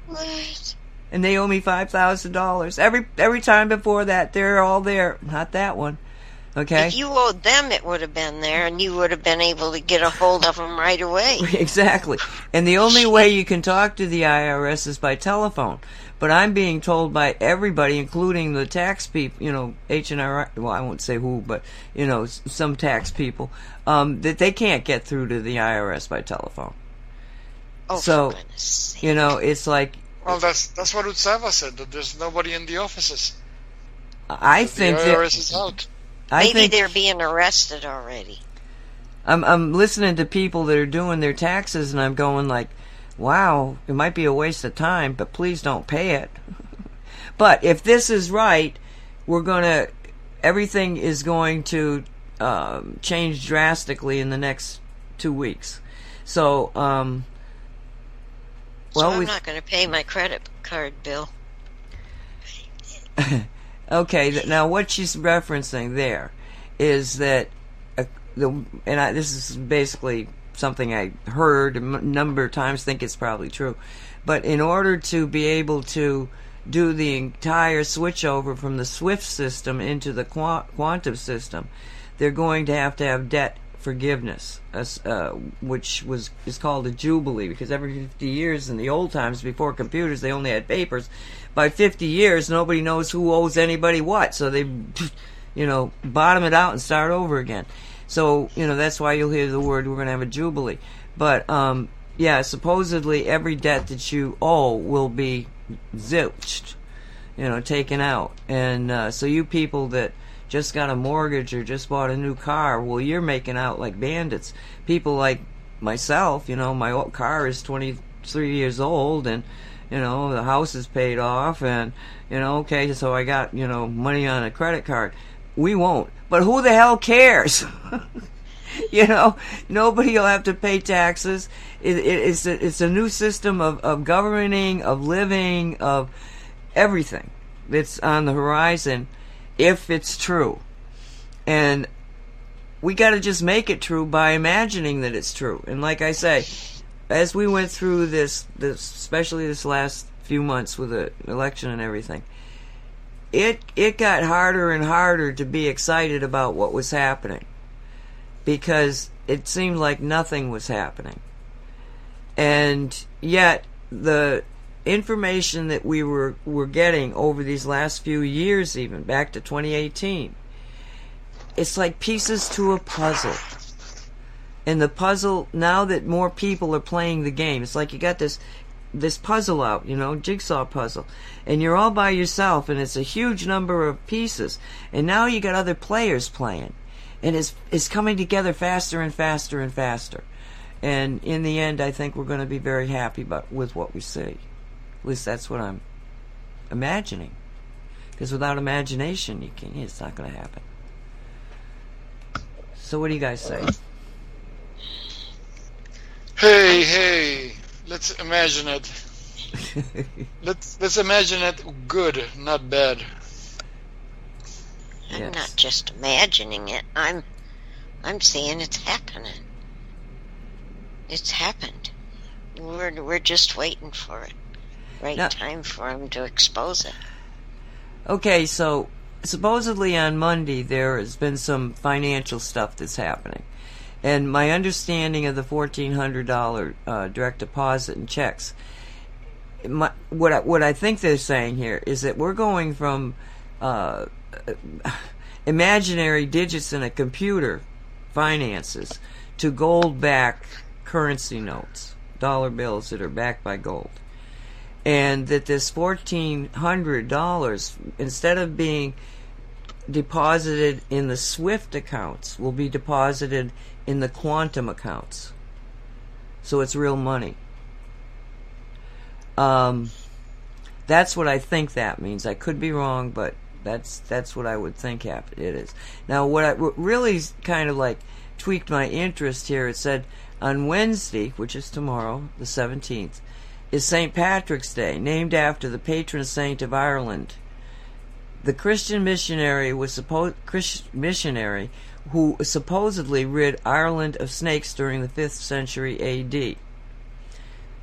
What? And they owe me five thousand dollars. Every every time before that, they're all there. Not that one. Okay? If you owed them, it would have been there, and you would have been able to get a hold of them right away. Exactly. And the only way you can talk to the I R S is by telephone. But I'm being told by everybody, including the tax people, you know, H and R, well, I won't say who, but, you know, some tax people, um, that they can't get through to the I R S by telephone. Oh, so, for goodness sake. You know, it's like... Well, that's that's what Eustaba said, that there's nobody in the offices. I that think... The I R S that, is out. I Maybe think, they're being arrested already. I'm I'm listening to people that are doing their taxes, and I'm going like, wow, it might be a waste of time, but please don't pay it. But if this is right, we're going to, everything is going to um, change drastically in the next two weeks. So, um, well, so I'm we, not going to pay my credit card bill. Okay, now what she's referencing there is that, uh, the, and I, this is basically something I heard a number of times, think it's probably true, but in order to be able to do the entire switchover from the SWIFT system into the qu- quantum system, they're going to have to have debt forgiveness, uh, which was is called a jubilee, because every fifty years in the old times, before computers, they only had papers. By fifty years, nobody knows who owes anybody what, so they, you know, bottom it out and start over again. So, you know, that's why you'll hear the word, we're going to have a jubilee. But, um, yeah, supposedly every debt that you owe will be zilched, you know, taken out. And uh, so you people that just got a mortgage or just bought a new car, well, you're making out like bandits. People like myself, you know, my car is twenty-three years old, and you know, the house is paid off, and, you know, okay, so I got, you know, money on a credit card. We won't. But who the hell cares? You know, nobody will have to pay taxes. It, it, it's, a, it's a new system of, of governing, of living, of everything that's on the horizon, if it's true. And we got to just make it true by imagining that it's true. And like I say, as we went through this, this, especially this last few months with the election and everything, it it got harder and harder to be excited about what was happening, because it seemed like nothing was happening. And yet the information that we were, were getting over these last few years, even back to twenty eighteen, it's like pieces to a puzzle. And the puzzle, now that more people are playing the game, it's like you got this this puzzle out, you know, jigsaw puzzle, and you're all by yourself, and it's a huge number of pieces, and now you got other players playing, and it's it's coming together faster and faster and faster. And in the end, I think we're going to be very happy about, with what we see. At least that's what I'm imagining. Because without imagination, you can't, it's not going to happen. So what do you guys say? Hey, hey, let's imagine it. let's let's imagine it good, not bad. I'm yes. not just imagining it. I'm I'm seeing it's happening. It's happened. We're we're just waiting for it. Right now, time for him to expose it. Okay, so supposedly on Monday there has been some financial stuff that's happening. And my understanding of the fourteen hundred dollars uh, direct deposit and checks, my, what, I, what I think they're saying here is that we're going from uh, imaginary digits in a computer, finances, to gold-backed currency notes, dollar bills that are backed by gold. And that this fourteen hundred dollars, instead of being deposited in the SWIFT accounts, will be deposited in the quantum accounts. So it's real money. Um, that's what I think that means. I could be wrong, but that's that's what I would think it is. Now, what, I, what really kind of like tweaked my interest here, it said on Wednesday, which is tomorrow, the seventeenth, is Saint Patrick's Day, named after the patron saint of Ireland. The Christian missionary was supposed Christ- missionary who supposedly rid Ireland of snakes during the fifth century A D.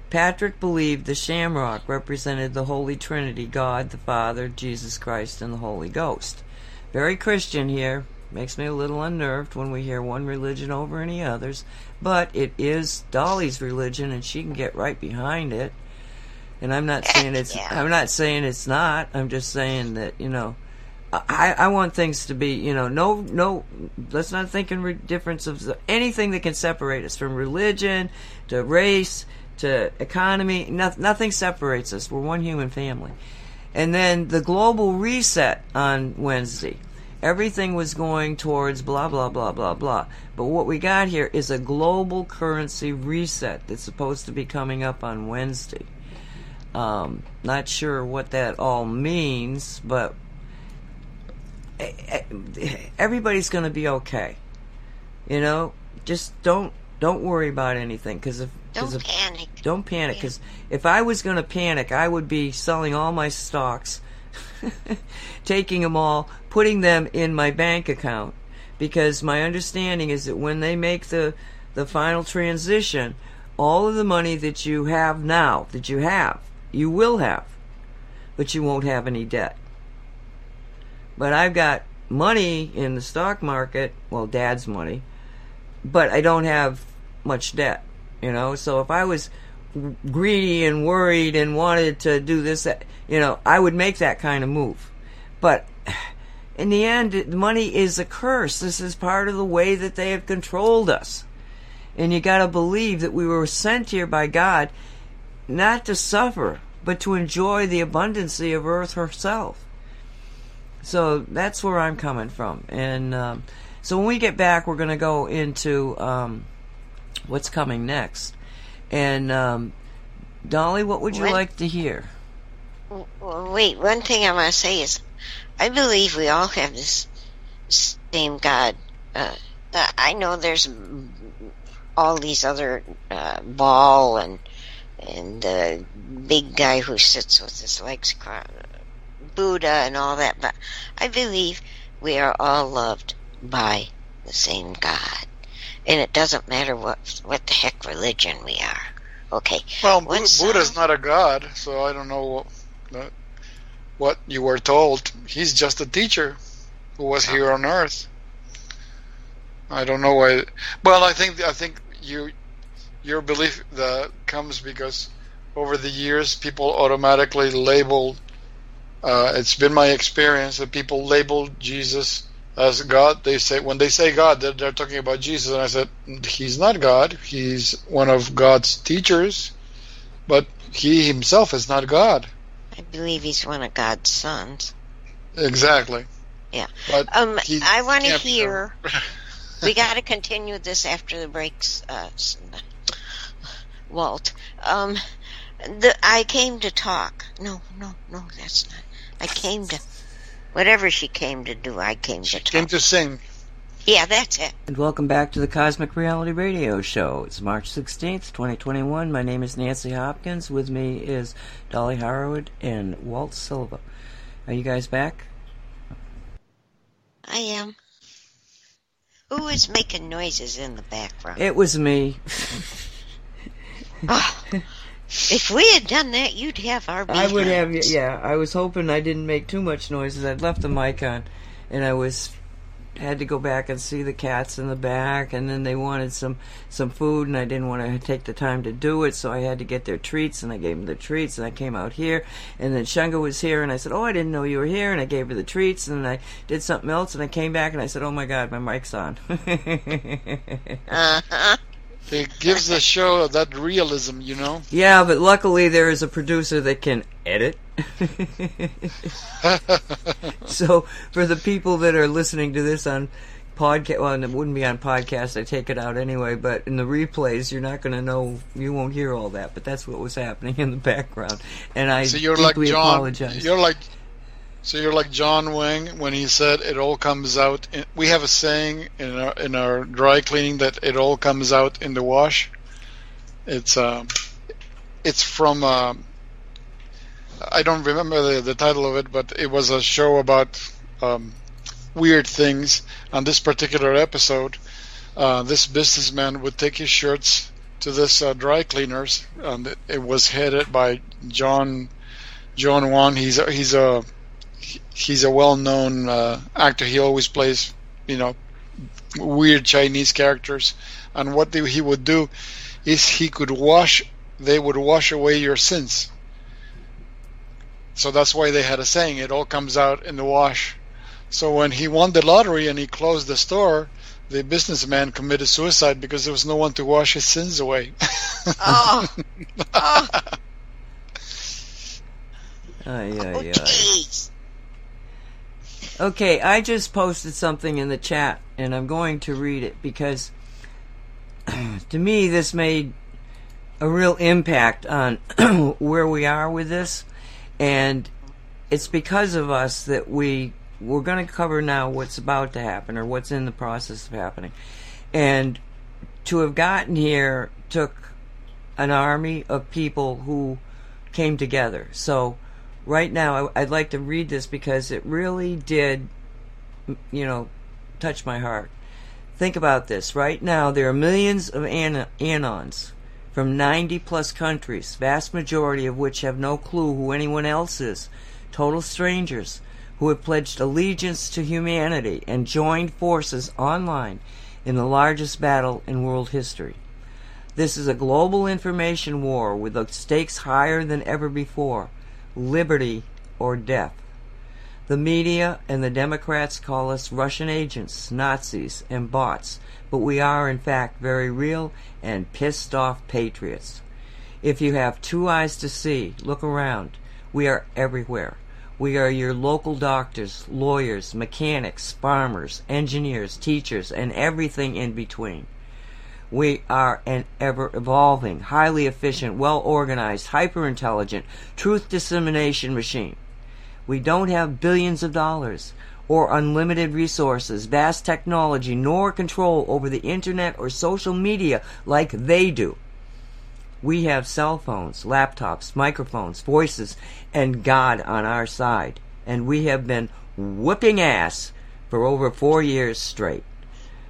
Patrick believed the shamrock represented the Holy Trinity, God the Father, Jesus Christ, and the Holy Ghost. Very Christian here. Makes me a little unnerved when we hear one religion over any others, but it is Dolly's religion, and she can get right behind it. And I'm not saying it's yeah. I'm not saying it's not. I'm just saying that, you know, I, I want things to be, you know, no no. Let's not think in re- difference of anything that can separate us, from religion to race to economy. No, nothing separates us. We're one human family. And then the global reset on Wednesday. Everything was going towards blah, blah, blah, blah, blah. But what we got here is a global currency reset that's supposed to be coming up on Wednesday. Um, not sure what that all means, but everybody's going to be okay. You know, just don't don't worry about anything. Cause if, don't, cause if, panic. don't panic. Don't panic, because if I was going to panic, I would be selling all my stocks, taking them all, putting them in my bank account, because my understanding is that when they make the the final transition, all of the money that you have now, that you have, you will have, but you won't have any debt. But I've got money in the stock market, well, Dad's money, but I don't have much debt, you know. So if I was greedy and worried and wanted to do this, you know, I would make that kind of move. But in the end, money is a curse. This is part of the way that they have controlled us. And you got to believe that we were sent here by God not to suffer, but to enjoy the abundancy of earth herself. So that's where I'm coming from. And um, so when we get back, we're going to go into um, what's coming next. And, um, Dolly, what would you one, like to hear? Wait, one thing I want to say is I believe we all have this same God. Uh, I know there's all these other uh, ball and and the big guy who sits with his legs crossed, Buddha and all that, but I believe we are all loved by the same God. And it doesn't matter what what the heck religion we are. Okay. Well, B- Buddha's not a god, so I don't know what, what you were told. He's just a teacher who was here on Earth. I don't know why. Well, I think I think you your belief that comes because over the years people automatically labeled. Uh, it's been my experience that people labeled Jesus as God. They say, when they say God, they're, they're talking about Jesus. And I said, he's not God. He's one of God's teachers, but he himself is not God. I believe he's one of God's sons. Exactly. Yeah. But um, I want to hear. We got to continue this after the breaks, uh, Walt. Um, the, I came to talk. No, no, no, that's not. I came to, whatever she came to do, I came she to talk. She came to sing. Yeah, that's it. And welcome back to the Cosmic Reality Radio Show. It's March sixteenth, twenty twenty-one. My name is Nancy Hopkins. With me is Dolly Howard and Walt Silva. Are you guys back? I am. Who is making noises in the background? It was me. Oh, if we had done that, you'd have our behind. I would have, yeah. I was hoping I didn't make too much noises. I'd left the mic on, and I was had to go back and see the cats in the back, and then they wanted some, some food, and I didn't want to take the time to do it, so I had to get their treats, and I gave them the treats, and I came out here, and then Shunga was here, and I said, oh, I didn't know you were here, and I gave her the treats, and then I did something else, and I came back, and I said, oh, my God, my mic's on. Uh-huh. It gives the show that realism, you know? Yeah, but luckily there is a producer that can edit. So for the people that are listening to this on podcast, well, it wouldn't be on podcast, I take it out anyway, but in the replays, you're not going to know, you won't hear all that, but that's what was happening in the background. And I so you're deeply like John, apologize. You're like, so you're like John Wang when he said it all comes out. In, we have a saying in our, in our dry cleaning that it all comes out in the wash. It's, uh, it's from... Uh, I don't remember the, the title of it, but it was a show about um, weird things. On this particular episode, uh, this businessman would take his shirts to this uh, dry cleaners, and it was headed by John John Wan. He's a, he's a he's a well-known uh, actor. He always plays, you know, weird Chinese characters. And what he would do is he could wash. They would wash away your sins. So that's why they had a saying, it all comes out in the wash. So when he won the lottery and he closed the store, the businessman committed suicide because there was no one to wash his sins away. Oh. Oh. Ay, ay, ay. Okay, I just posted something in the chat, and I'm going to read it because to me this made a real impact on where we are with this. And it's because of us that we, we're going to cover now what's about to happen or what's in the process of happening. And to have gotten here took an army of people who came together. So right now I'd like to read this because it really did, you know, touch my heart. Think about this. Right now there are millions of an- anons. From ninety plus countries, vast majority of which have no clue who anyone else is, total strangers who have pledged allegiance to humanity and joined forces online in the largest battle in world history. This is a global information war with the stakes higher than ever before, liberty or death. The media and the Democrats call us Russian agents, Nazis, and bots, but we are in fact very real and pissed off patriots. If you have two eyes to see, look around. We are everywhere. We are your local doctors, lawyers, mechanics, farmers, engineers, teachers, and everything in between. We are an ever-evolving, highly efficient, well-organized, hyper-intelligent, truth dissemination machine. We don't have billions of dollars or unlimited resources, vast technology, nor control over the internet or social media like they do. We have cell phones, laptops, microphones, voices, and God on our side. And we have been whooping ass for over four years straight.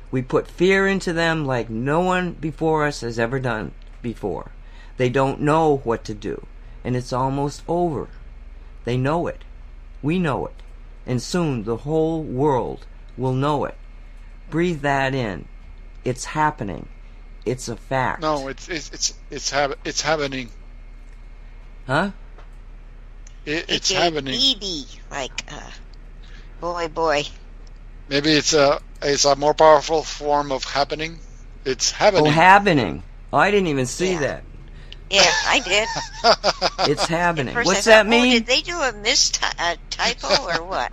We put fear into them like no one before us has ever done before. They don't know what to do, and it's almost over. They know it. We know it, and soon the whole world will know it. Breathe that in. It's happening. It's a fact. No, it's it's it's it's, hab- it's happening. Huh? It, it's, it's happening. Baby, like uh, boy, boy. Maybe it's a it's a more powerful form of happening. It's happening. Oh, happening! Oh, I didn't even see yeah. that. Yeah, I did. It's happening. What's thought, that mean? Oh, did they do a mistypo uh, or what?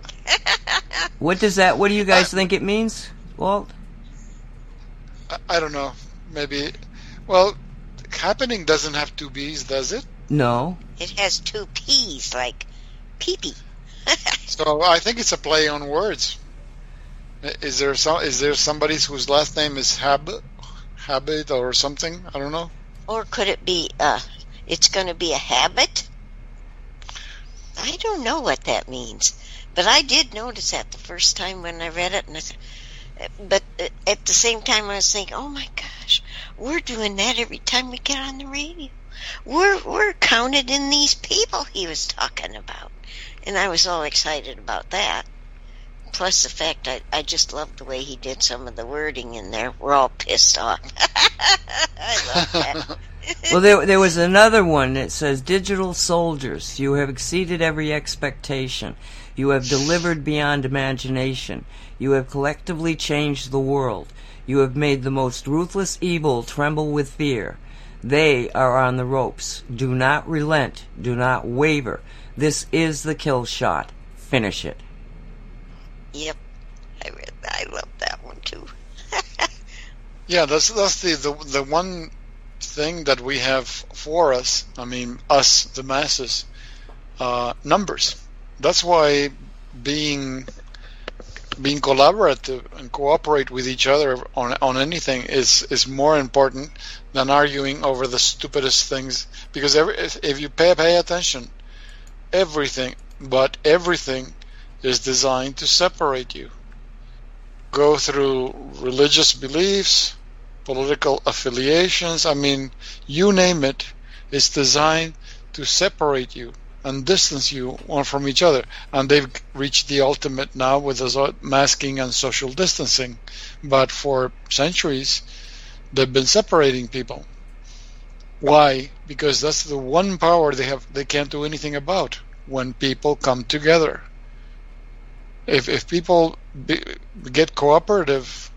What does that? What do you guys uh, think it means, Walt? I, I don't know. Maybe. Well, happening doesn't have two B's, does it? No. It has two P's, like pee-pee. So I think it's a play on words. Is there some? Is there somebody whose last name is Hab, Habit or something? I don't know. Or could it be? Uh, it's going to be a habit. I don't know what that means, but I did notice that the first time when I read it, and I said, but at the same time I was thinking, oh my gosh, we're doing that every time we get on the radio. We're we're counted in these people he was talking about, and I was all excited about that. Plus the fact I, I just loved the way he did some of the wording in there. We're all pissed off. I love that. Well, there, there was another one that says, Digital soldiers, you have exceeded every expectation. You have delivered beyond imagination. You have collectively changed the world. You have made the most ruthless evil tremble with fear. They are on the ropes. Do not relent. Do not waver. This is the kill shot. Finish it. Yep, I read that. I love that one too. Yeah, that's that's the, the the one thing that we have for us. I mean, us, the masses, uh, numbers. That's why being being collaborative and cooperate with each other on on anything is is more important than arguing over the stupidest things. Because every, if, if you pay pay attention, everything but everything. is designed to separate you. Go through religious beliefs, political affiliations, I mean, you name it, it's designed to separate you and distance you one from each other. And they've reached the ultimate now with masking and social distancing. But for centuries, they've been separating people. Why? Because that's the one power they have. They can't do anything about when people come together. If if people be, get cooperative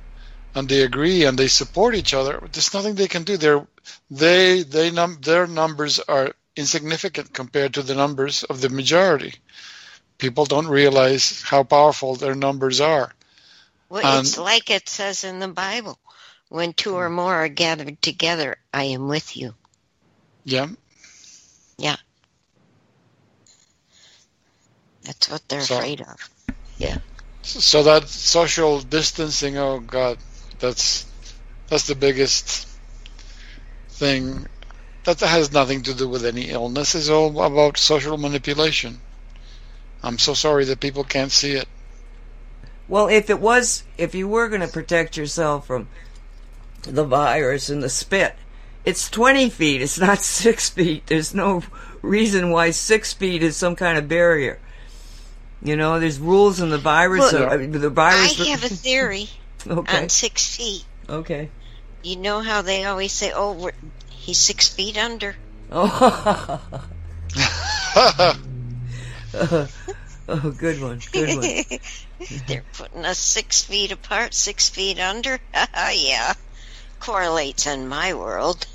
and they agree and they support each other, there's nothing they can do. They're, they they num- their numbers are insignificant compared to the numbers of the majority. People don't realize how powerful their numbers are. Well, and it's like it says in the Bible, when two or more are gathered together, I am with you. Yeah. Yeah. That's what they're so, afraid of. Yeah. So that social distancing, oh God, that's that's the biggest thing. That has nothing to do with any illness. It's all about social manipulation. I'm so sorry that people can't see it. Well, if it was, if you were going to protect yourself from the virus and the spit, it's twenty feet. It's not six feet. There's no reason why six feet is some kind of barrier. You know, there's rules in the virus. Well, or, I mean, the virus. I have a theory okay. on six feet. Okay. You know how they always say, "Oh, we're, he's six feet under." Oh. uh, oh, good one. Good one. They're putting us six feet apart, six feet under. Yeah, correlates in my world.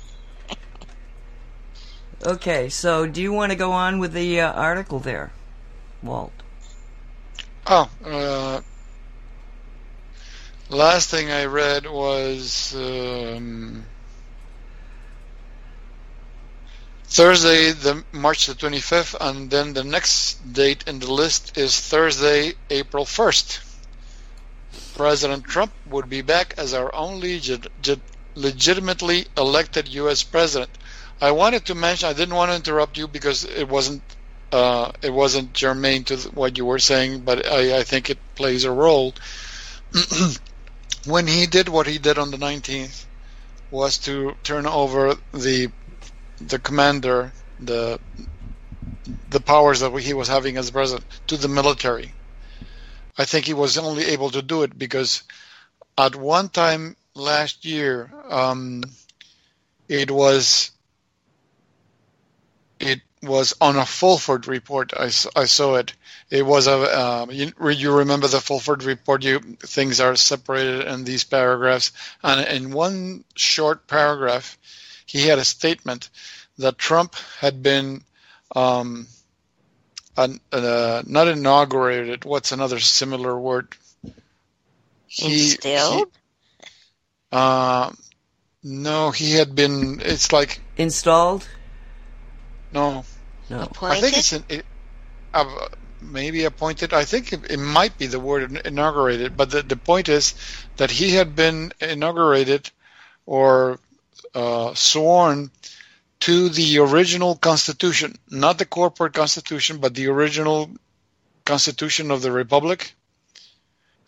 Okay, so do you want to go on with the uh, article there, Walt? Oh, uh, last thing I read was um, Thursday, the March the twenty-fifth, and then the next date in the list is Thursday, April first. President Trump would be back as our only legit, legitimately elected U S president. I wanted to mention, I didn't want to interrupt you because it wasn't Uh, it wasn't germane to what you were saying, but I, I think it plays a role. When he did what he did on the nineteenth, was to turn over the the commander, the the powers that he was having as president to the military. I think he was only able to do it because at one time last year, um, it was it. was on a Fulford report. I, I saw it. It was a um, you, you remember the Fulford report? You things are separated in these paragraphs, and in one short paragraph, he had a statement that Trump had been um, an, uh, not inaugurated. What's another similar word? He, Instilled. He, uh, no, he had been. It's like installed. No, no. Appointed? I think it's an, it, uh, maybe appointed. I think it, it might be the word inaugurated, but the, the point is that he had been inaugurated or uh, sworn to the original Constitution, not the corporate Constitution, but the original Constitution of the Republic.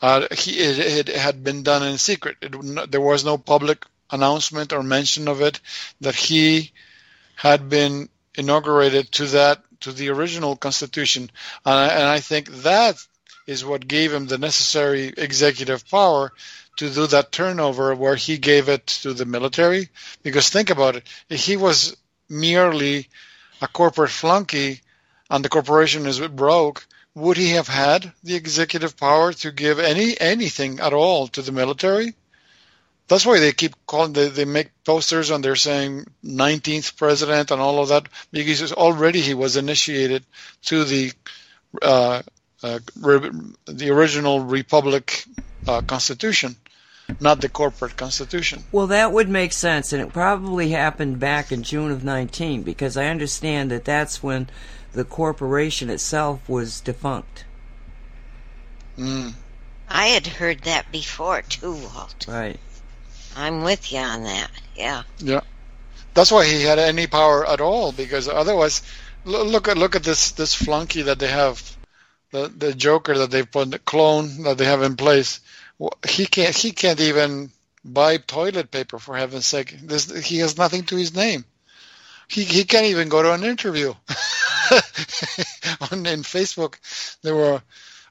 Uh, he, it, it had been done in secret. It, there was no public announcement or mention of it that he had been inaugurated to that to the original Constitution, and I, and I think that is what gave him the necessary executive power to do that turnover, where he gave it to the military. Because think about it, he was merely a corporate flunky, and the corporation is broke. Would he have had the executive power to give any anything at all to the military? That's why they keep calling, they, they make posters and they're saying nineteenth president and all of that, because already he was initiated to the uh, uh, re, the original Republic uh, Constitution, not the corporate Constitution. Well, that would make sense, and it probably happened back in June of nineteen, because I understand that that's when the corporation itself was defunct. Mm. I had heard that before, too, Walt. Right. I'm with you on that, yeah. Yeah. That's why he had any power at all, because otherwise, look at look at this, this flunky that they have, the the joker that they've put, the clone that they have in place. He can't he can't even buy toilet paper, for heaven's sake. This, he has nothing to his name. He he can't even go to an interview. On in Facebook, there were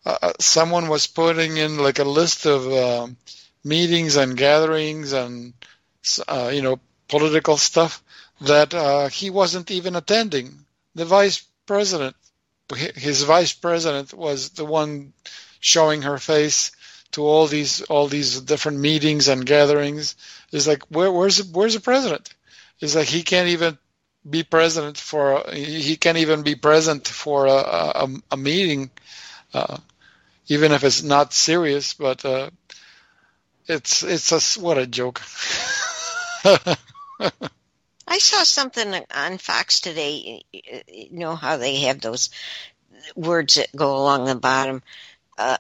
uh, someone was putting in like a list of. Um, meetings and gatherings and, uh, you know, political stuff that uh, he wasn't even attending. The vice president, his vice president was the one showing her face to all these all these different meetings and gatherings. It's like, where, where's, where's the president? It's like he can't even be president for, he can't even be present for a, a, a meeting, uh, even if it's not serious, but... Uh, It's it's a, what a joke. I saw something on Fox today. You know how they have those words that go along the bottom. Uh,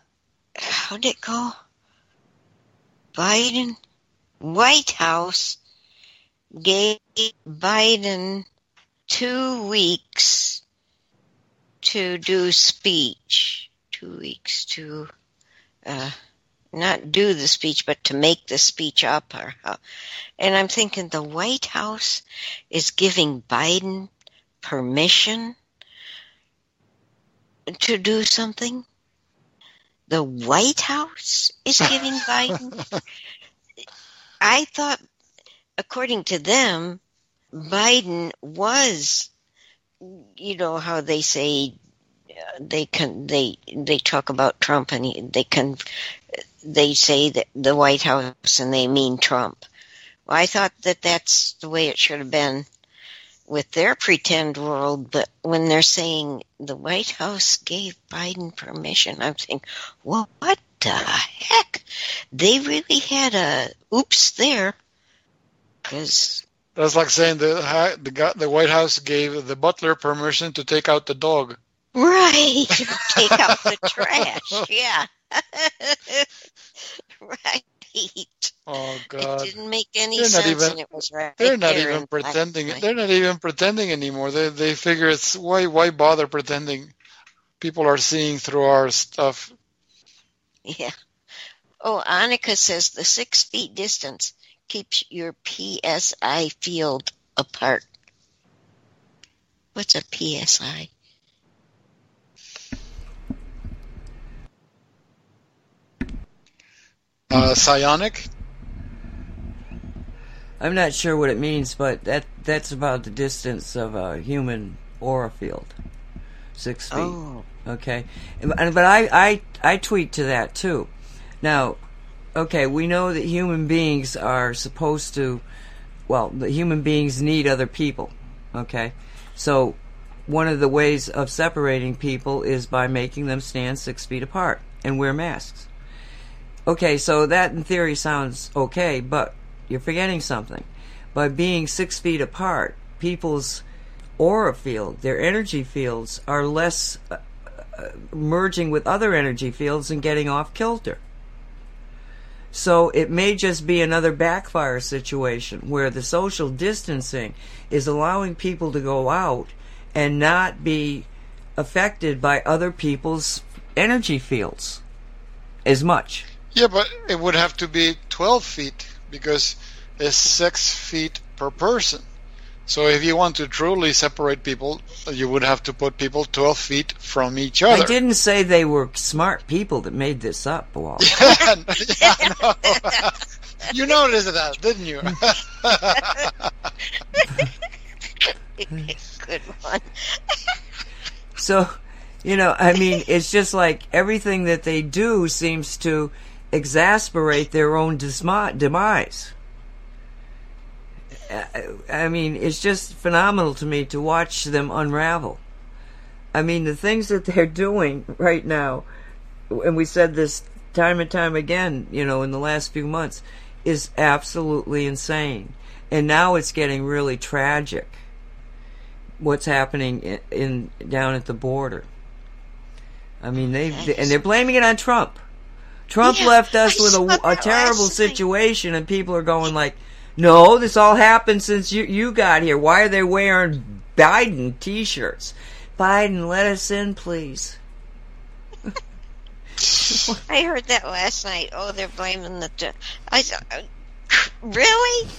how did it go? Biden, White House gave Biden two weeks to do speech. Two weeks to... Uh, not do the speech, but to make the speech up. Or how. And I'm thinking the White House is giving Biden permission to do something? The White House is giving Biden? I thought, according to them, Biden was, you know, how they say, they can, they they talk about Trump and he, they can... They say that the White House and they mean Trump. Well, I thought that that's the way it should have been with their pretend world, but when they're saying the White House gave Biden permission, I'm thinking, well, what the heck? They really had a oops there. Cause that's like saying the, the, the White House gave the butler permission to take out the dog. Right. Take out the trash. Yeah. Right. Oh God! It didn't make any they're sense, even, and it was right. They're not even pretending. Life. They're not even pretending anymore. They they figure it's why why bother pretending? People are seeing through our stuff. Yeah. Oh, Annika says the six feet distance keeps your P S I field apart. What's a P S I? Uh, psionic? I'm not sure what it means, but that that's about the distance of a human aura field, six feet. Oh. Okay, and, but I, I I tweet to that too. Now, okay, we know that human beings are supposed to, well, the human beings need other people. Okay, so one of the ways of separating people is by making them stand six feet apart and wear masks. Okay, so that in theory sounds okay, but you're forgetting something. By being six feet apart, people's aura field, their energy fields, are less uh, uh, merging with other energy fields and getting off kilter. So it may just be another backfire situation where the social distancing is allowing people to go out and not be affected by other people's energy fields as much. Yeah, but it would have to be twelve feet because it's six feet per person. So if you want to truly separate people, you would have to put people twelve feet from each other. I didn't say they were smart people that made this up, Walt. Yeah, yeah, no. You noticed that, didn't you? Good one. So, you know, I mean, it's just like everything that they do seems to exasperate their own dismi- demise. I mean, it's just phenomenal to me to watch them unravel. I mean, the things that they're doing right now, and we said this time and time again, you know, in the last few months, is absolutely insane. And now it's getting really tragic, what's happening in, in down at the border. I mean, they, they and they're blaming it on Trump. Trump yeah, left us I with a, a terrible situation, and people are going like, no, this all happened since you, you got here. Why are they wearing Biden T-shirts? Biden, let us in, please. I heard that last night. Oh, they're blaming the... T- I said, really?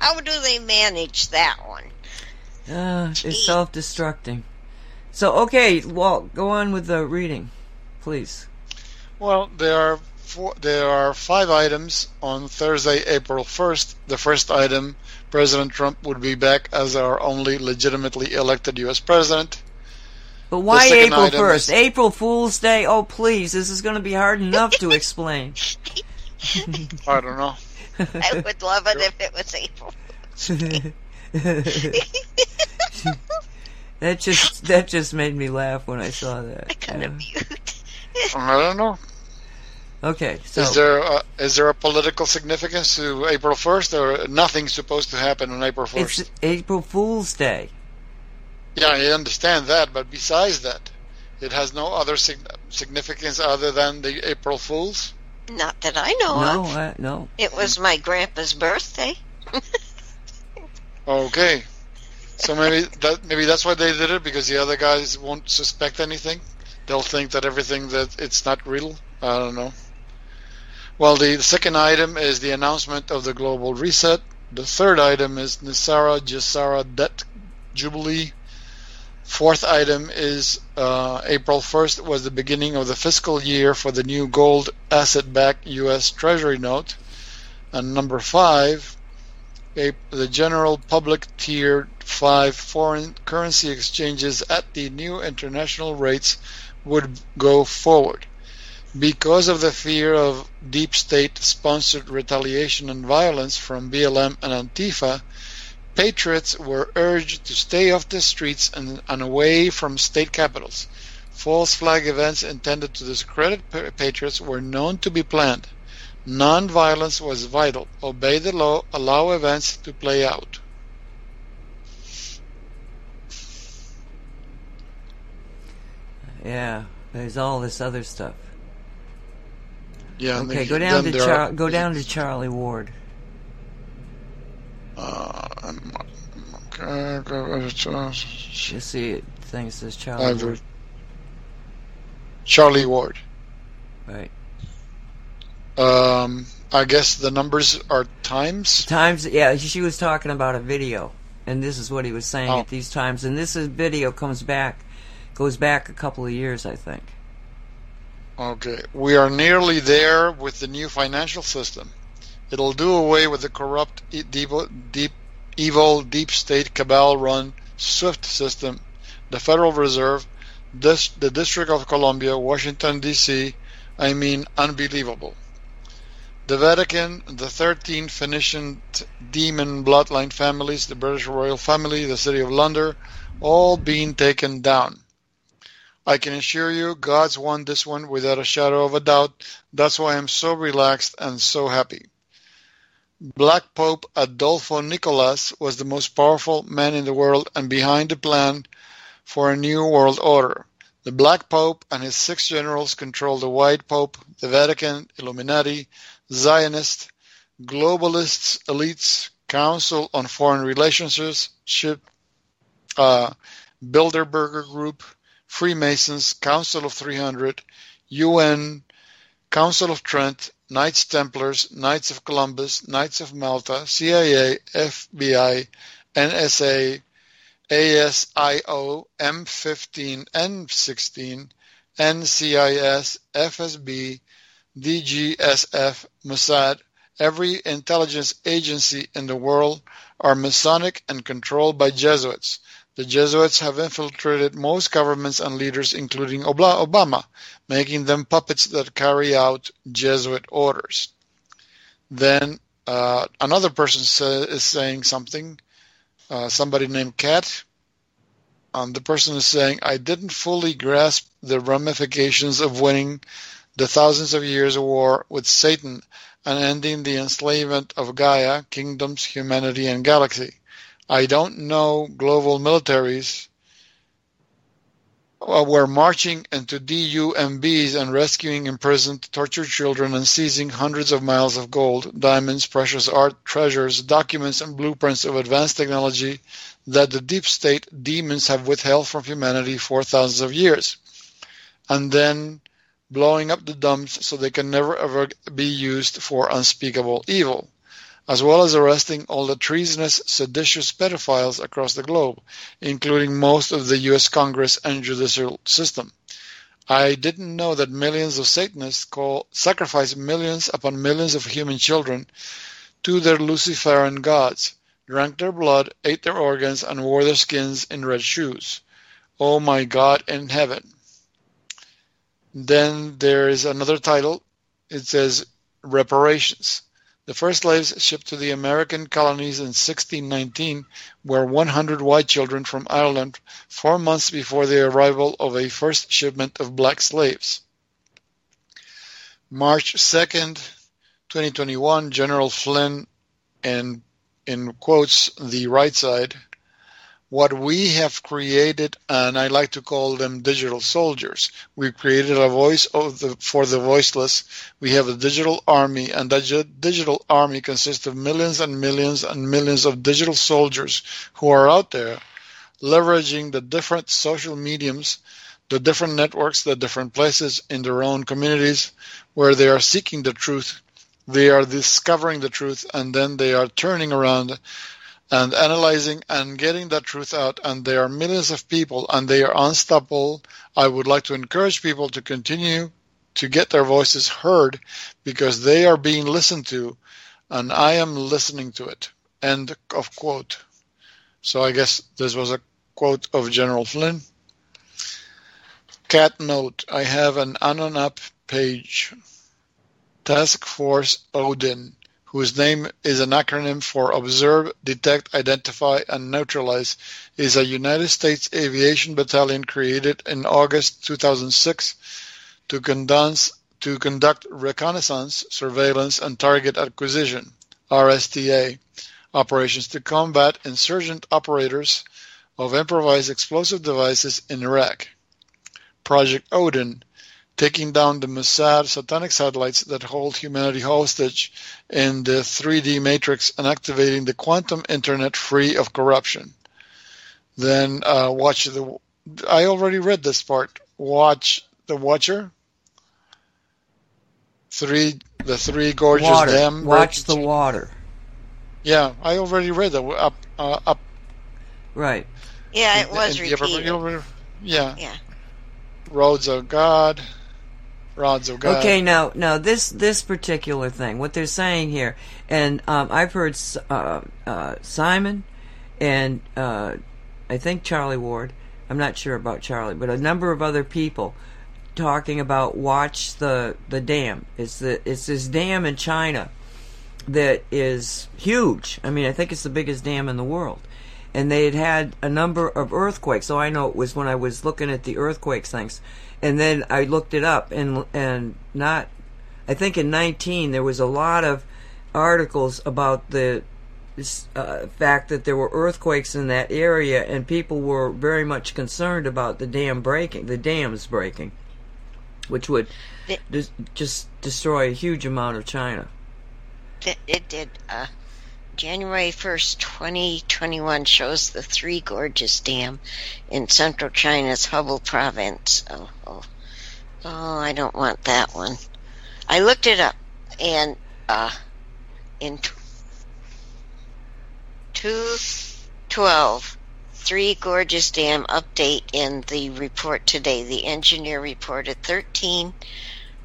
How do they manage that one? Uh, it's self-destructing. So, okay, Walt, go on with the reading, please. Well, there are... There are five items on Thursday, April first. The first item, President Trump would be back as our only legitimately elected U S president. But why April first? Is, April Fool's Day? Oh, please, this is going to be hard enough to explain. I don't know. I would love it if it was April Fool's Day. That just, that just made me laugh when I saw that. I kind of mute. I don't know. Okay. So is there a, is there a political significance to April first, or nothing's supposed to happen on April first? It's April Fool's Day. Yeah, I understand that, but besides that, it has no other sig- significance other than the April Fools? Not that I know no, of. I, no, it was my grandpa's birthday. Okay. So maybe that maybe that's why they did it, because the other guys won't suspect anything. They'll think that everything, that it's not real. I don't know. Well, the second item is the announcement of the global reset. The third item is Nasara Gesara debt jubilee. Fourth item is uh, April first was the beginning of the fiscal year for the new gold asset-backed U S Treasury note. And number five, a, the general public tier five foreign currency exchanges at the new international rates would go forward. Because of the fear of deep state-sponsored retaliation and violence from B L M and Antifa, patriots were urged to stay off the streets and, and away from state capitals. False flag events intended to discredit pa- patriots were known to be planned. Non-violence was vital. Obey the law. Allow events to play out. Yeah, there's all this other stuff. Yeah, okay, go down to Char- are, go down to Charlie Ward. Uh, I'm, okay, go, uh, you see it. Thing says Charlie I've, Ward. Charlie Ward. Right. Um, I guess the numbers are times. Times. Yeah, she was talking about a video, and this is what he was saying oh. at these times. And this is, video comes back, goes back a couple of years, I think. Okay. We are nearly there with the new financial system. It'll do away with the corrupt, deep, deep, evil, deep state cabal-run SWIFT system, the Federal Reserve, this, the District of Columbia, Washington, D C I mean, unbelievable. The Vatican, the thirteen Phoenician demon bloodline families, the British royal family, the city of London, all being taken down. I can assure you, God's won this one without a shadow of a doubt. That's why I'm so relaxed and so happy. Black Pope Adolfo Nicolás was the most powerful man in the world and behind the plan for a new world order. The Black Pope and his six generals control the White Pope, the Vatican, Illuminati, Zionists, globalists, elites, Council on Foreign Relations, uh, Bilderberger Group, Freemasons, Council of three hundred, U N, Council of Trent, Knights Templars, Knights of Columbus, Knights of Malta, C I A, F B I, N S A, A S I O, M fifteen, N sixteen, N C I S, F S B, D G S F, Mossad. Every intelligence agency in the world are Masonic and controlled by Jesuits. The Jesuits have infiltrated most governments and leaders, including Obama, making them puppets that carry out Jesuit orders. Then uh, another person say, is saying something, uh, somebody named Kat. Um, the person is saying, I didn't fully grasp the ramifications of winning the thousands of years of war with Satan and ending the enslavement of Gaia, kingdoms, humanity, and galaxy. I don't know global militaries were marching into D U M Bs and rescuing imprisoned, tortured children and seizing hundreds of miles of gold, diamonds, precious art, treasures, documents, and blueprints of advanced technology that the deep state demons have withheld from humanity for thousands of years, and then blowing up the dumps so they can never ever be used for unspeakable evil, as well as arresting all the treasonous, seditious pedophiles across the globe, including most of the U S Congress and judicial system. I didn't know that millions of Satanists call, sacrifice millions upon millions of human children to their Luciferian gods, drank their blood, ate their organs, and wore their skins in red shoes. Oh my God in heaven. Then there is another title. It says, Reparations. The first slaves shipped to the American colonies in sixteen nineteen were one hundred white children from Ireland, four months before the arrival of a first shipment of black slaves. March second, twenty twenty-one, General Flynn, in, in quotes, the right side, what we have created, and I like to call them digital soldiers. We've created a voice of the, for the voiceless. We have a digital army, and that digital army consists of millions and millions and millions of digital soldiers who are out there leveraging the different social mediums, the different networks, the different places in their own communities where they are seeking the truth. They are discovering the truth, and then they are turning around and analyzing and getting that truth out, and there are millions of people, and they are unstoppable. I would like to encourage people to continue to get their voices heard, because they are being listened to, and I am listening to it. End of quote. So I guess this was a quote of General Flynn. Cat note, I have an Anon-Up page. Task Force Odin, whose name is an acronym for Observe, Detect, Identify, and Neutralize, is a United States aviation battalion created in August two thousand six to conduct, to conduct reconnaissance, surveillance, and target acquisition, R S T A, operations to combat insurgent operators of improvised explosive devices in Iraq. Project Odin, taking down the Mossad satanic satellites that hold humanity hostage in the three D matrix and activating the quantum internet free of corruption. Then uh, watch the... I already read this part. Watch the Watcher. Three, the Three Gorges Dam. Watch the water. Yeah, I already read that. Up, uh, up. Right. Yeah, it was in, in repeated. Upper, yeah. Yeah. Rods of God. Rods of God. Okay, now, now this this particular thing, what they're saying here, and um, I've heard uh, uh, Simon and uh, I think Charlie Ward, I'm not sure about Charlie, but a number of other people talking about watch the, the dam. It's the it's this dam in China that is huge. I mean, I think it's the biggest dam in the world. And they had had a number of earthquakes. So I know it was when I was looking at the earthquakes things. And then I looked it up, and and not, I think in nineteen there was a lot of articles about the uh, fact that there were earthquakes in that area, and people were very much concerned about the dam breaking, the dams breaking, which would it, des- just destroy a huge amount of China. It, it did. Uh, January first, twenty twenty-one shows the Three Gorges Dam in central China's Hubei province. Oh, oh, oh, I don't want that one. I looked it up, and uh, in t- two twelve, Three Gorges Dam update in the report today. The engineer reported thirteen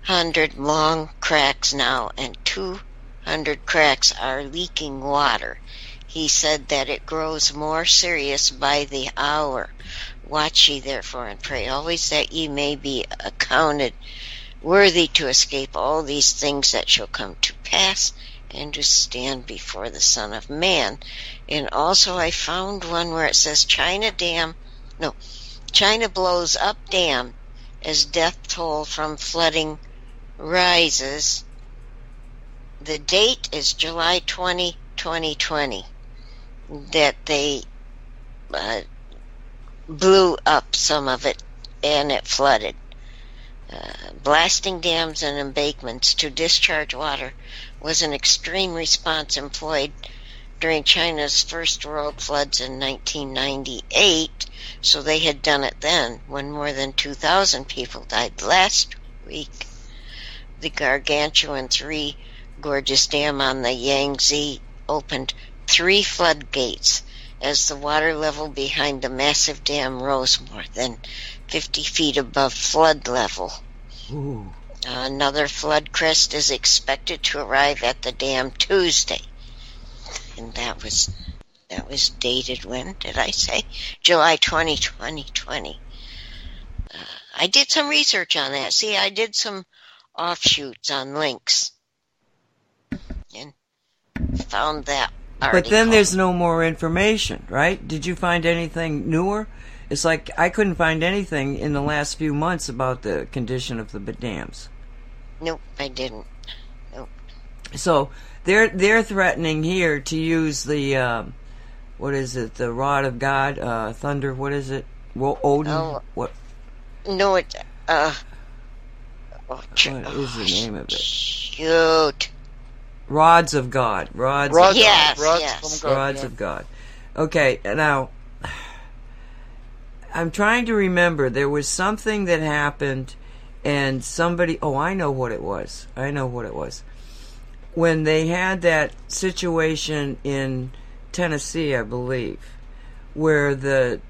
hundred long cracks now, and two hundred cracks are leaking water. He said that it grows more serious by the hour. Watch ye therefore and pray always that ye may be accounted worthy to escape all these things that shall come to pass, and to stand before the Son of Man. And also I found one where it says China dam, no, China blows up dam as death toll from flooding rises. The date is July twentieth, twenty twenty, that they uh, blew up some of it and it flooded. Uh, blasting dams and embankments to discharge water was an extreme response employed during China's first world floods in nineteen ninety-eight, so they had done it then, when more than two thousand people died. Last week, the gargantuan Three Gorges Dam on the Yangtze opened three floodgates as the water level behind the massive dam rose more than fifty feet above flood level. Ooh. Another flood crest is expected to arrive at the dam Tuesday. And that was that was dated when, did I say? July twentieth, twenty twenty. Uh, I did some research on that. See, I did some offshoots on links and found that article. But then there's no more information, right? Did you find anything newer? It's like I couldn't find anything in the last few months about the condition of the dams. Nope, I didn't. Nope. So they're they're threatening here to use the um, what is it? The Rod of God, uh, thunder. What is it? Well, Odin. Oh, what? No, it. Uh, oh, ch- what is the name of it? Shoot. Rods of God. Rods. Rods. Yes. Of God. Rods, yes. From God. Rods, yeah. Of God. Okay, now. I'm trying to remember. There was something that happened, and somebody... Oh, I know what it was. I know what it was. When they had that situation in Tennessee, I believe, where the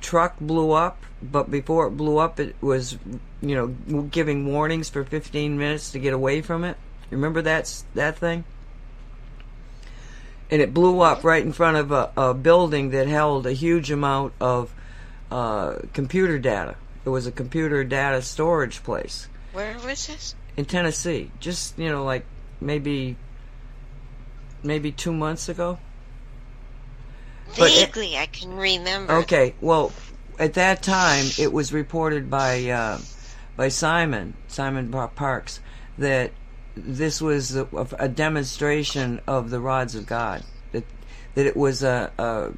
truck blew up, but before it blew up, it was, you know, giving warnings for fifteen minutes to get away from it. Remember that, that thing? And it blew up right in front of a, a building that held a huge amount of... Uh, computer data. It was a computer data storage place. Where was this? In Tennessee. Just, you know, like maybe maybe two months ago. Vaguely, it, I can remember. Okay, well, at that time, it was reported by uh, by Simon, Simon Parks, that this was a, a demonstration of the Rods of God. That, that it was a... a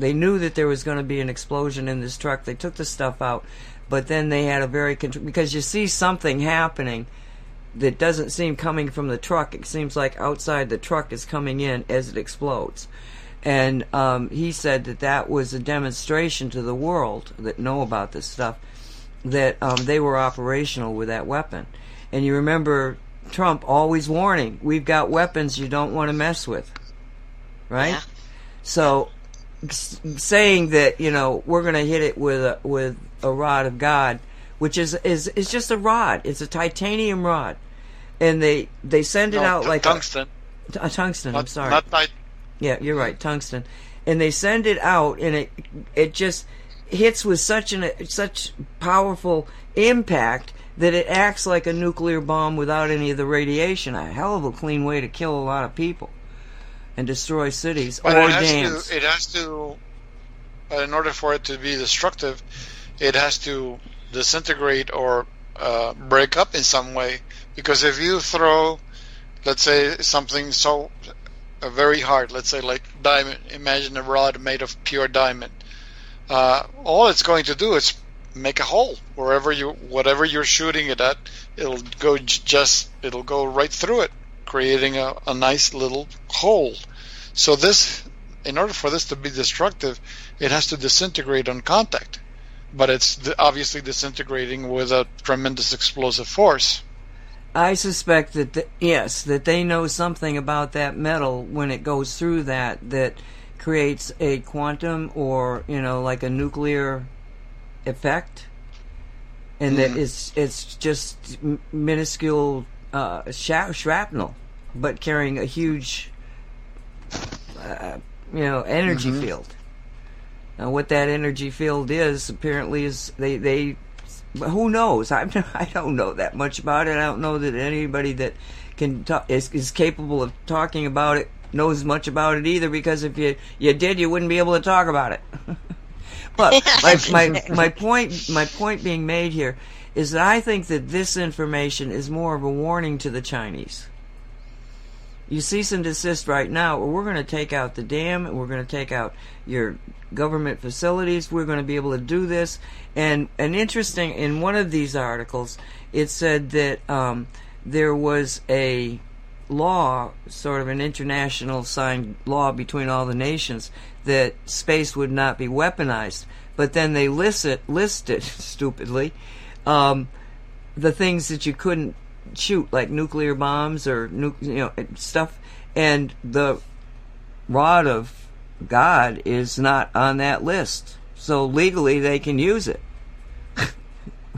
They knew that there was going to be an explosion in this truck. They took the stuff out, but then they had a very... Because you see something happening that doesn't seem coming from the truck. It seems like outside the truck is coming in as it explodes. And um, he said that that was a demonstration to the world that know about this stuff, that um, they were operational with that weapon. And you remember Trump always warning, we've got weapons you don't want to mess with. Right? Yeah. So... saying that, you know, we're going to hit it with a, with a rod of God, which is, is is just a rod. It's a titanium rod, and they they send it no, out t- like tungsten. A, t- a tungsten. Not, I'm sorry. Not t- yeah, you're right, tungsten. and they send it out, and it it just hits with such an such powerful impact that it acts like a nuclear bomb without any of the radiation. A hell of a clean way to kill a lot of people and destroy cities but or it has dams. To, it has to, in order for it to be destructive, it has to disintegrate or uh, break up in some way. Because if you throw, let's say, something so uh, very hard, let's say like diamond, imagine a rod made of pure diamond. Uh, all it's going to do is make a hole wherever you, whatever you're shooting it at, it'll go just, it'll go right through it, creating a, a nice little hole. So this, in order for this to be destructive, it has to disintegrate on contact. But it's obviously disintegrating with a tremendous explosive force. I suspect that the, yes, that they know something about that metal when it goes through that that creates a quantum or, you know, like a nuclear effect, and mm-hmm. that it's it's just minuscule uh, shrapnel, but carrying a huge, uh, you know, energy mm-hmm. field. Now, what that energy field is apparently is they they. Who knows? I'm, I don't know that much about it. I don't know that anybody that can talk, is, is capable of talking about it knows much about it either, because if you, you did, you wouldn't be able to talk about it. But my, my, my, point, my point being made here is that I think that this information is more of a warning to the Chinese. You cease and desist right now, or we're going to take out the dam, and we're going to take out your government facilities. We're going to be able to do this. And an interesting, in one of these articles, it said that um, there was a law, sort of an international signed law between all the nations, that space would not be weaponized. But then they listed, listed stupidly, um, the things that you couldn't shoot, like nuclear bombs or nu- you know stuff, and the Rod of God is not on that list, so legally they can use it.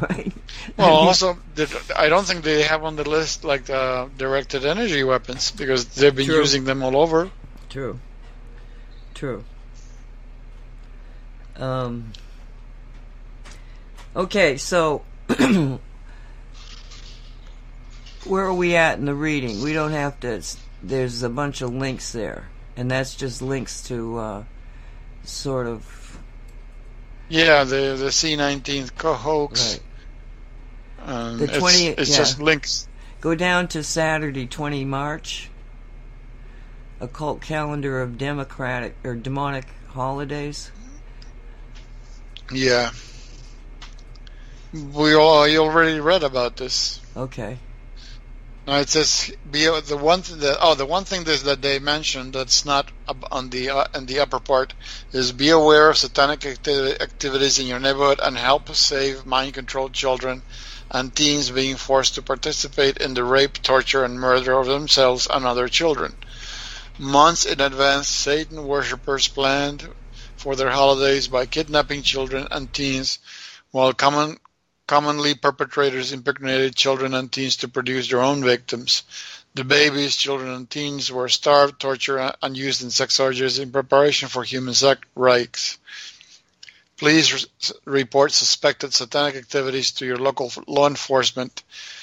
Right? Well, also, I don't think they have on the list like the directed energy weapons, because they've been True. using them all over. True. True. Um. Okay, so where are we at in the reading? We don't have to. There's a bunch of links there, and that's just links to uh, sort of. Yeah, the the C nineteen hoax. Right. Um, the twenty. It's, it's yeah. just links. Go down to Saturday, twentieth of March. Occult calendar of democratic or demonic holidays. Yeah. We all you already read about this. Okay. No, it says the one th- the, oh the one thing that, that they mentioned that's not up on the uh, in the upper part is be aware of satanic acti- activities in your neighborhood and help save mind-controlled children and teens being forced to participate in the rape, torture, and murder of themselves and other children. Months in advance, Satan worshippers planned for their holidays by kidnapping children and teens, while common Commonly, perpetrators impregnated children and teens to produce their own victims. The babies, children, and teens were starved, tortured, and used in sex orgies in preparation for human rites. Please re- report suspected satanic activities to your local law enforcement.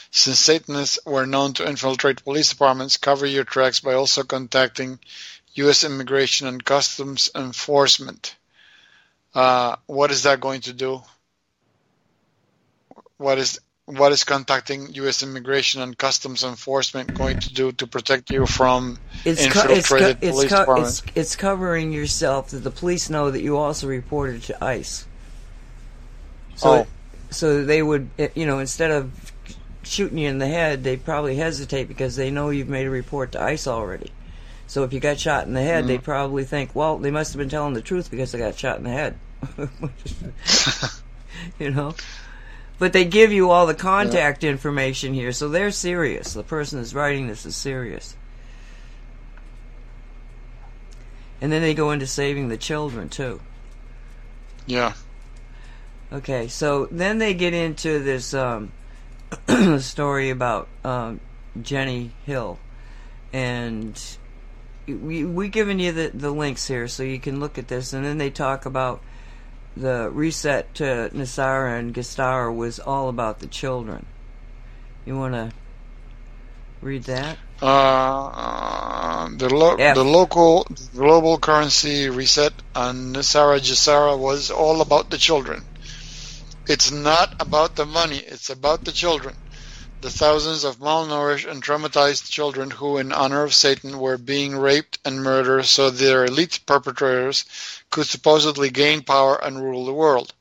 Since Satanists were known to infiltrate police departments, cover your tracks by also contacting U S Immigration and Customs Enforcement. Uh, what is that going to do? What is what is contacting U S Immigration and Customs Enforcement going to do to protect you from it's infiltrated co- it's police co- departments? It's, it's covering yourself that the police know that you also reported to ICE. So, oh. so they would, you know, instead of shooting you in the head, they probably hesitate because they know you've made a report to ICE already. So if you got shot in the head, mm. they probably think, well, they must have been telling the truth because they got shot in the head. You know? But they give you all the contact yeah. information here, so they're serious. The person that's writing this is serious. And then they go into saving the children, too. Yeah. Okay, so then they get into this um, story about um, Jenny Hill. And we've given you the, the links here so you can look at this. And then they talk about the reset to Nasara and Gesara was all about the children. You want to read that? Uh, the lo- the local global currency reset on Nasara Gesara was all about the children. It's not about the money. It's about the children. The thousands of malnourished and traumatized children who, in honor of Satan, were being raped and murdered so their elite perpetrators could supposedly gain power and rule the world.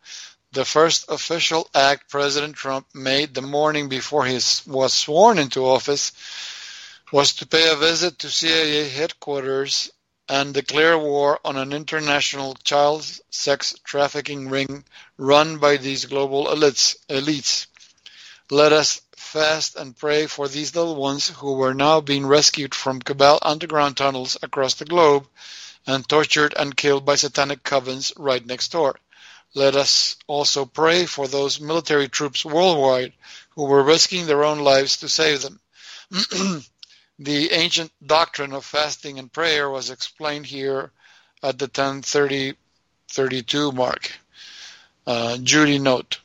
The first official act President Trump made the morning before he was sworn into office was to pay a visit to C I A headquarters and declare war on an international child sex trafficking ring run by these global elites. elites. Let us fast and pray for these little ones who were now being rescued from cabal underground tunnels across the globe and tortured and killed by satanic covens right next door. Let us also pray for those military troops worldwide who were risking their own lives to save them. The ancient doctrine of fasting and prayer was explained here at the ten thirty thirty-two mark. Uh, Judy note,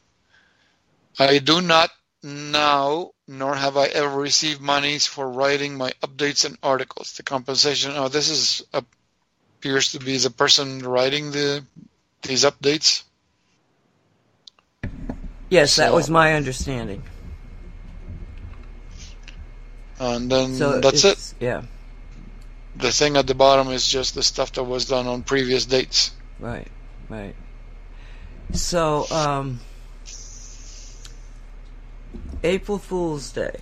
I do not now, nor have I ever received monies for writing my updates and articles. The compensation, oh, this is uh, appears to be the person writing the these updates. Yes, so, that was my understanding. And then so that's it. Yeah. The thing at the bottom is just the stuff that was done on previous dates. Right, right. So, um... April Fool's Day.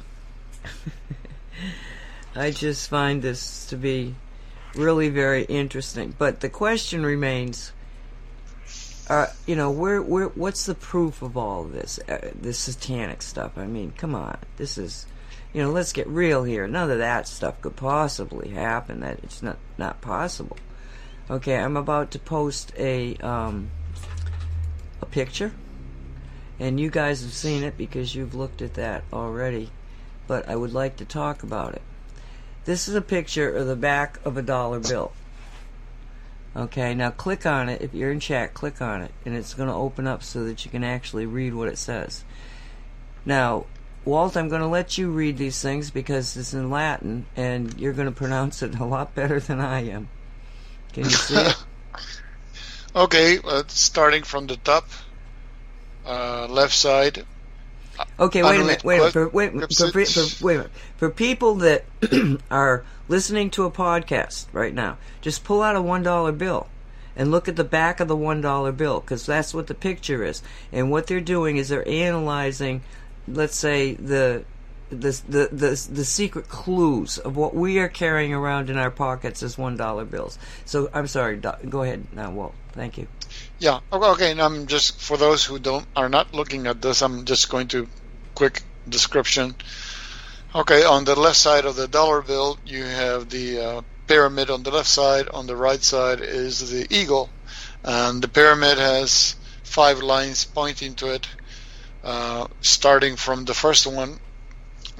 I just find this to be really very interesting. But the question remains, uh, you know, where, where, what's the proof of all of this, uh, this satanic stuff? I mean, come on. This is, you know, let's get real here. None of that stuff could possibly happen. That it's not, not possible. Okay, I'm about to post a um, a picture. And you guys have seen it because you've looked at that already. But I would like to talk about it. This is a picture of the back of a dollar bill. Okay, now click on it. If you're in chat, click on it. And it's going to open up so that you can actually read what it says. Now, Walt, I'm going to let you read these things because it's in Latin. And you're going to pronounce it a lot better than I am. Can you see it? Okay, uh, starting from the top. Uh, left side. Okay, wait a minute. Wait a minute. For, wait, for, for, for, wait a minute. For people that are listening to a podcast right now, just pull out a one dollar bill and look at the back of the one dollar bill because that's what the picture is. And what they're doing is they're analyzing, let's say, the the the the, the secret clues of what we are carrying around in our pockets as one dollar bills. So I'm sorry. Go ahead now, Walt. Thank you. Yeah. Okay. And I'm just for those who don't are not looking at this. I'm just going to quick description. Okay. On the left side of the dollar bill, you have the uh, pyramid. On the left side, on the right side is the eagle, and the pyramid has five lines pointing to it, uh, starting from the first one.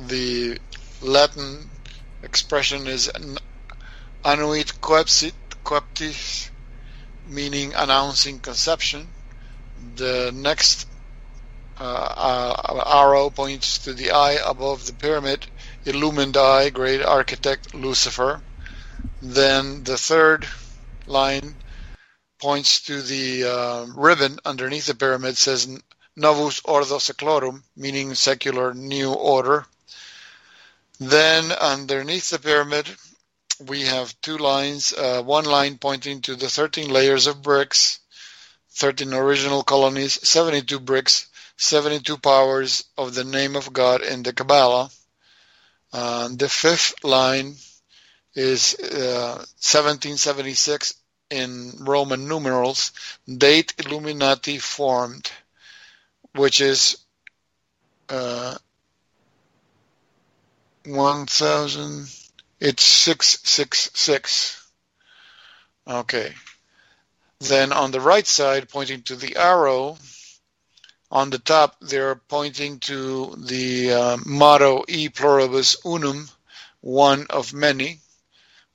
The Latin expression is "anuit coepsit coeptis," meaning announcing conception. The next uh, uh, arrow points to the eye above the pyramid, illumined eye, great architect Lucifer. Then the third line points to the uh, ribbon underneath the pyramid, says Novus Ordo Seclorum, meaning secular new order. Then underneath the pyramid, we have two lines, uh, one line pointing to the thirteen layers of bricks, thirteen original colonies, seventy-two bricks, seventy-two powers of the name of God in the Kabbalah. Uh, the fifth line is uh, seventeen seventy-six in Roman numerals, date Illuminati formed, which is uh, one thousand... It's six six six. Okay. Then on the right side, pointing to the arrow, on the top, they're pointing to the uh, motto E pluribus unum, one of many,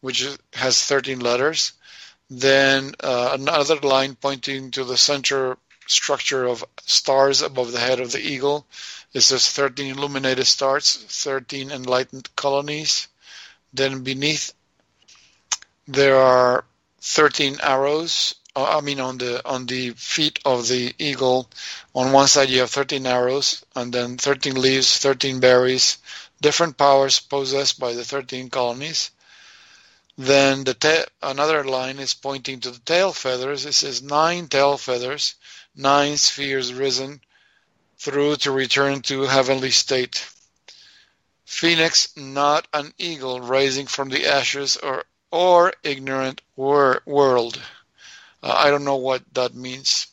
which has thirteen letters, then uh, another line pointing to the center structure of stars above the head of the eagle. It says thirteen illuminated stars, thirteen enlightened colonies. Then beneath there are thirteen arrows. I mean, on the on the feet of the eagle, on one side you have thirteen arrows, and then thirteen leaves, thirteen berries, different powers possessed by the thirteen colonies. Then the ta- another line is pointing to the tail feathers. It says nine tail feathers, nine spheres risen through to return to heavenly state. Phoenix, not an eagle, rising from the ashes or, or ignorant wor- world. Uh, I don't know what that means,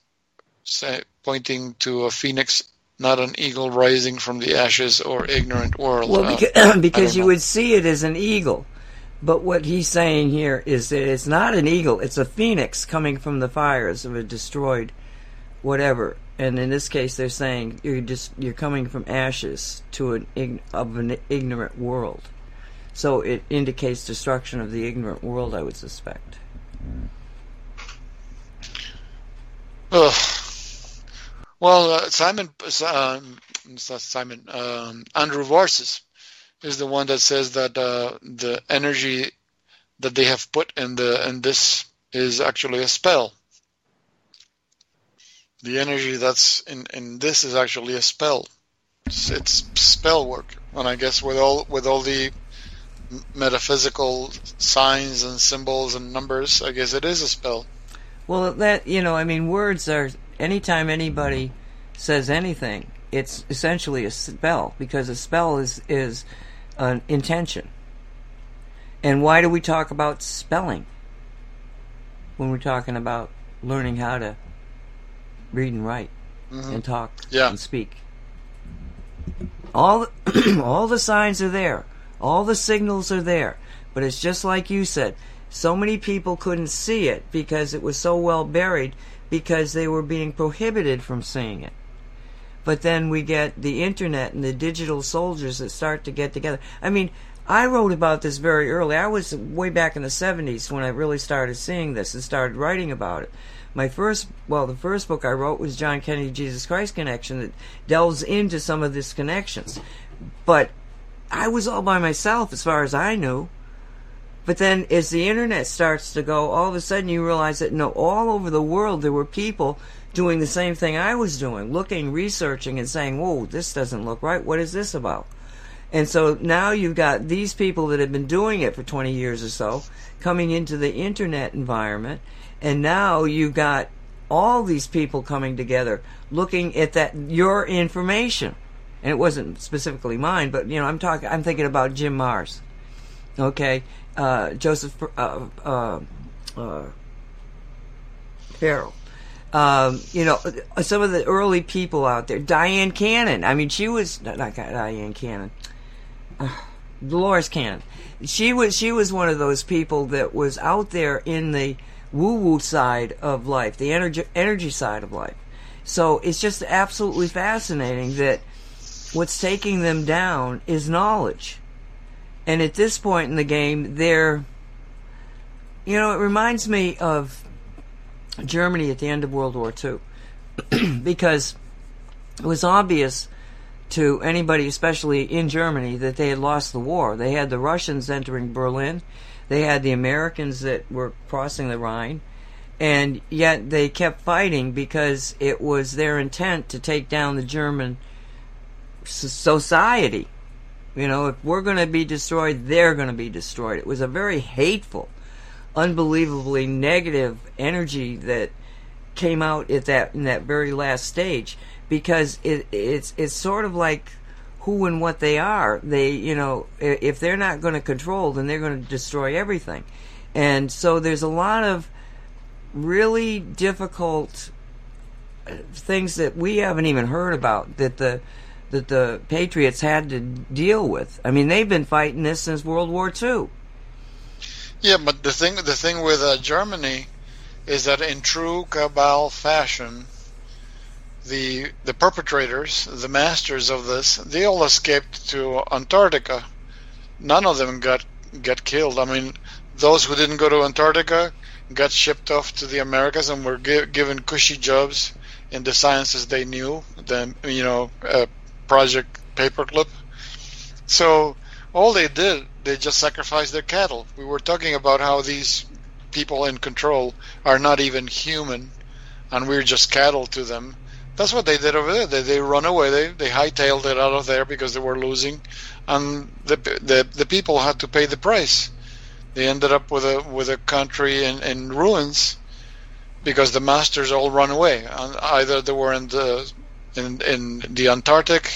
say, pointing to a phoenix, not an eagle, rising from the ashes or ignorant world. Well, uh, because, because you know. would see it as an eagle. But what he's saying here is that it's not an eagle, it's a phoenix coming from the fires of a destroyed whatever. And in this case, they're saying you're just you're coming from ashes to an of an ignorant world. So it indicates destruction of the ignorant world, I would suspect. Ugh. Well, uh, Simon, uh, it's not Simon, um, Andrew Varsis is the one that says that uh, the energy that they have put in the in this is actually a spell. The energy that's in, in this is actually a spell. It's, it's spell work, and I guess with all with all the metaphysical signs and symbols and numbers, I guess it is a spell. Well, that you know, I mean, words are. Anytime anybody says anything, it's essentially a spell, because a spell is, is an intention. And why do we talk about spelling when we're talking about learning how to read and write mm-hmm. and talk yeah. and speak? All all the signs are there. All the signals are there. But it's just like you said. So many people couldn't see it because it was so well buried, because they were being prohibited from seeing it. But then we get the internet and the digital soldiers that start to get together. I mean, I wrote about this very early. I was way back in the seventies when I really started seeing this and started writing about it. My first, well, the first book I wrote was John Kennedy, Jesus Christ Connection, that delves into some of these connections. But I was all by myself as far as I knew. But then as the internet starts to go, all of a sudden you realize that, no, all over the world there were people doing the same thing I was doing, looking, researching, and saying, whoa, this doesn't look right. What is this about? And so now you've got these people that have been doing it for twenty years or so coming into the internet environment, and now you've got all these people coming together looking at that your information. And it wasn't specifically mine, but you know, I'm talking. I'm thinking about Jim Mars, okay, uh, Joseph uh, uh, uh, Farrell. Um, you know, some of the early people out there. Diane Cannon. I mean, she was not, not Diane Cannon. Uh, Dolores Cannon. She was she was one of those people that was out there in the woo-woo side of life, the energy energy side of life. So it's just absolutely fascinating that what's taking them down is knowledge. And at this point in the game, they're, you know, it reminds me of Germany at the end of World War Two, because it was obvious to anybody, especially in Germany, that they had lost the war. They had the Russians entering Berlin, they had the Americans that were crossing the Rhine, and yet they kept fighting because it was their intent to take down the German society. You know, if we're going to be destroyed, they're going to be destroyed. It was a very hateful, unbelievably negative energy that came out at that in that very last stage, because it, it's it's sort of like who and what they are. They, you know, if they're not going to control, then they're going to destroy everything. And so there's a lot of really difficult things that we haven't even heard about that the that the Patriots had to deal with. I mean, they've been fighting this since World War Two. Yeah, but the thing the thing with uh, Germany is that in true cabal fashion, the the perpetrators, the masters of this, they all escaped to Antarctica. None of them got, got killed. I mean, Those who didn't go to Antarctica got shipped off to the Americas and were gi- given cushy jobs in the sciences they knew, then, you know, uh, Project Paperclip. So all they did, they just sacrificed their cattle. We were talking about how these people in control are not even human, and we're just cattle to them. That's what they did over there. They, they run away. They they hightailed it out of there because they were losing, and the the, the people had to pay the price. They ended up with a with a country in, in ruins because the masters all run away. And either they were in the in in the Antarctic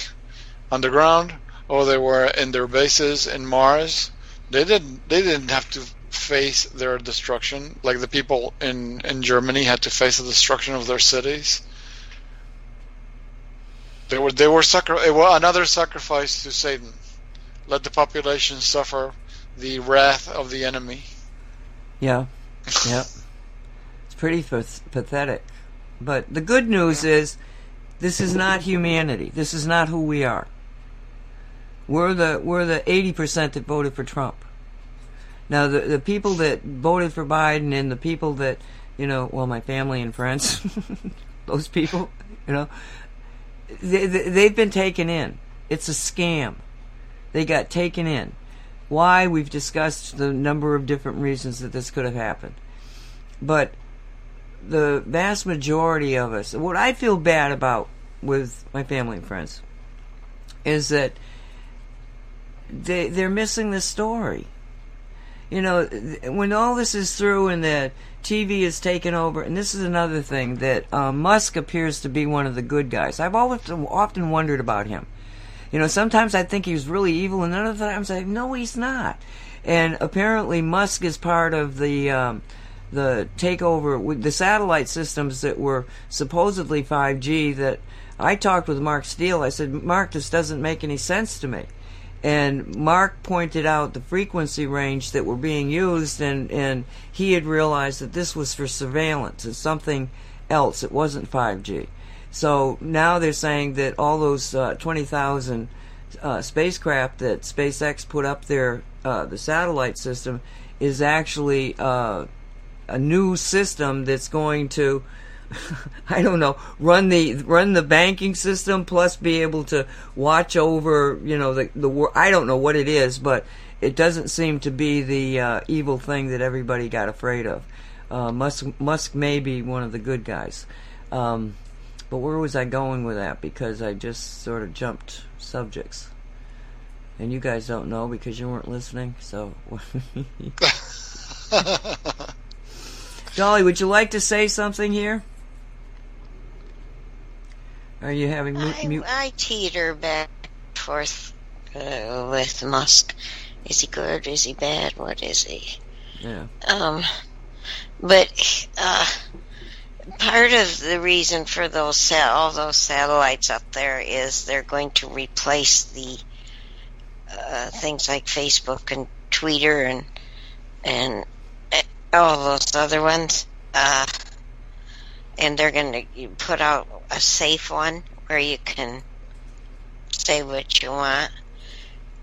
underground, or they were in their bases in Mars. They didn't they didn't have to face their destruction like the people in, in Germany had to face the destruction of their cities. They were they were sacri- it was another sacrifice to Satan. Let the population suffer the wrath of the enemy. Yeah, yeah. It's pretty f- pathetic. But the good news is, this is not humanity. This is not who we are. We're the we're the eighty percent that voted for Trump. Now the the people that voted for Biden and the people that, you know, well, my family and friends, those people, you know, they, they they've been taken in. It's a scam. They got taken in. Why? We've discussed the number of different reasons that this could have happened. But the vast majority of us, what I feel bad about with my family and friends is that they, they're missing the story. You know, when all this is through and the T V is taken over, and this is another thing, that uh, Musk appears to be one of the good guys. I've always often wondered about him. You know, sometimes I think he's really evil, and other times I no, he's not. And apparently, Musk is part of the um, the takeover with the satellite systems that were supposedly five G. That I talked with Mark Steele. I said, Mark, this doesn't make any sense to me. And Mark pointed out the frequency range that were being used, and and he had realized that this was for surveillance. It's something else. It wasn't five G. So now they're saying that all those uh, twenty thousand uh, spacecraft that SpaceX put up there, uh, the satellite system, is actually uh, a new system that's going to, I don't know, run the run the banking system, plus be able to watch over, you know, the the I don't know what it is, but it doesn't seem to be the uh, evil thing that everybody got afraid of. Uh, Musk Musk may be one of the good guys. Um, But where was I going with that? Because I just sort of jumped subjects. And you guys don't know because you weren't listening, so... Dolly, would you like to say something here? Are you having... Mu- I, mu- I teeter back and forth uh, with Musk. Is he good? Is he bad? What is he? Yeah. Um, but... Uh, Part of the reason for those sa- all those satellites up there is they're going to replace the uh, things like Facebook and Twitter and and all those other ones. Uh, and they're going to put out a safe one where you can say what you want.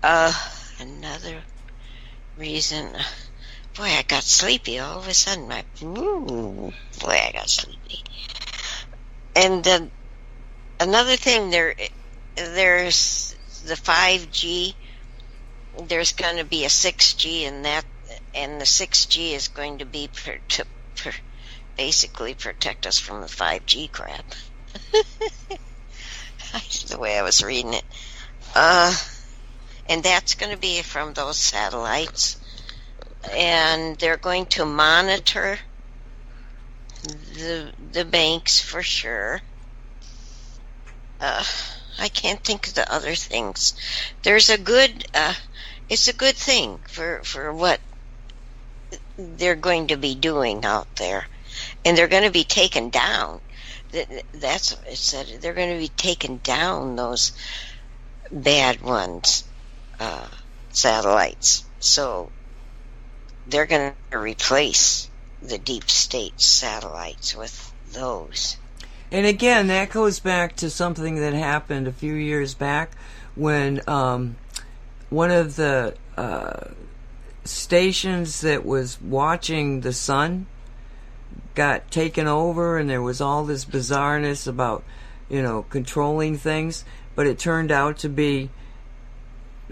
Uh, another reason... Boy, I got sleepy all of a sudden. My ooh, boy, I got sleepy. And uh, another thing, there, there's the five G. There's going to be a six G, and that, and the six G is going to be per, to per, basically protect us from the five G crap. The way I was reading it, uh, and that's going to be from those satellites. And they're going to monitor the the banks for sure. Uh, I can't think of the other things. There's a good, uh, it's a good thing for, for what they're going to be doing out there. And they're going to be taken down. That's what it said. They're going to be taken down, those bad ones, uh, satellites. So... They're going to replace the deep state satellites with those. And again, that goes back to something that happened a few years back when um, one of the uh, stations that was watching the sun got taken over, and there was all this bizarreness about, you know, controlling things, but it turned out to be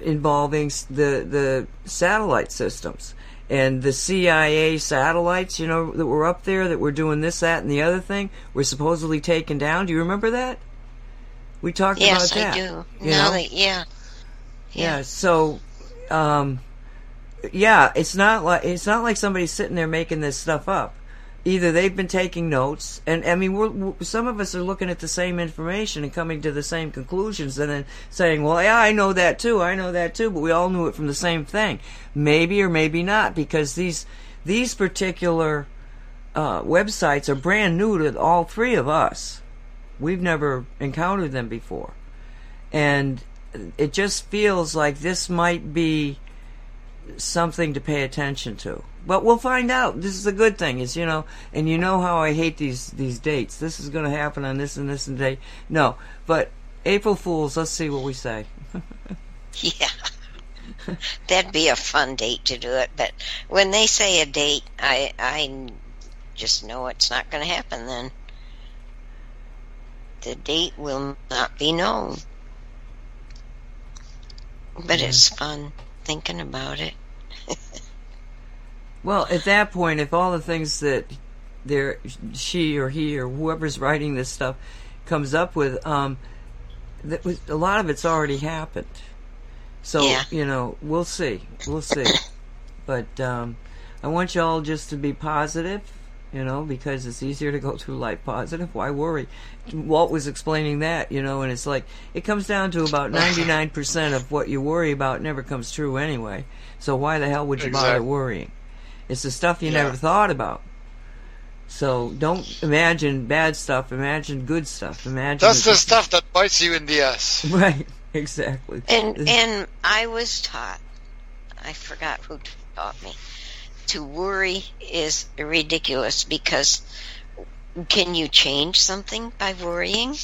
involving the the satellite systems and the C I A satellites, you know, that were up there that were doing this, that, and the other thing were supposedly taken down. Do you remember that? We talked yes, about that. Yes, I do. You no, know? They, yeah. yeah. Yeah. So, um, yeah, it's not like it's not like somebody's sitting there making this stuff up. Either they've been taking notes, and I mean, we're, we're, some of us are looking at the same information and coming to the same conclusions, and then saying, "Well, yeah, I know that too. I know that too." But we all knew it from the same thing, maybe or maybe not, because these these particular uh, websites are brand new to all three of us. We've never encountered them before, and it just feels like this might be something to pay attention to. But we'll find out. This is the good thing, is, you know, and you know how I hate these, these dates. This is going to happen on this and this and day. No, but April Fools, let's see what we say. Yeah. That'd be a fun date to do it. But when they say a date, I, I just know it's not going to happen then. The date will not be known. But yeah. It's fun thinking about it. Well, at that point, if all the things that there, she or he or whoever's writing this stuff comes up with, um, that was, a lot of it's already happened. So, yeah. you know, we'll see. We'll see. But um, I want you all just to be positive, you know, because it's easier to go through life positive. Why worry? Walt was explaining that, you know, and it's like it comes down to about ninety-nine percent of what you worry about never comes true anyway. So why the hell would you exactly. bother worrying? It's the stuff you yeah. never thought about. So don't imagine bad stuff. Imagine good stuff. Imagine that's the, the stuff that bites you in the ass. Right, exactly. And and I was taught, I forgot who taught me, to worry is ridiculous because can you change something by worrying?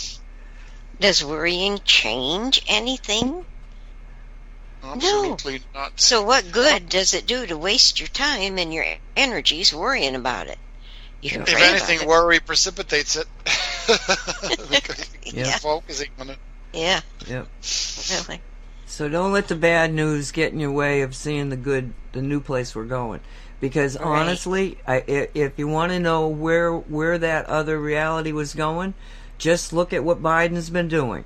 Does worrying change anything? Absolutely no. Not. So what good does it do to waste your time and your energies worrying about it? You can if anything, worry it. precipitates it. Yeah. Focusing on it. Yeah. Yeah. Really. So don't let the bad news get in your way of seeing the good, the new place we're going. Because right. honestly, I, if you want to know where where that other reality was going, just look at what Biden's been doing.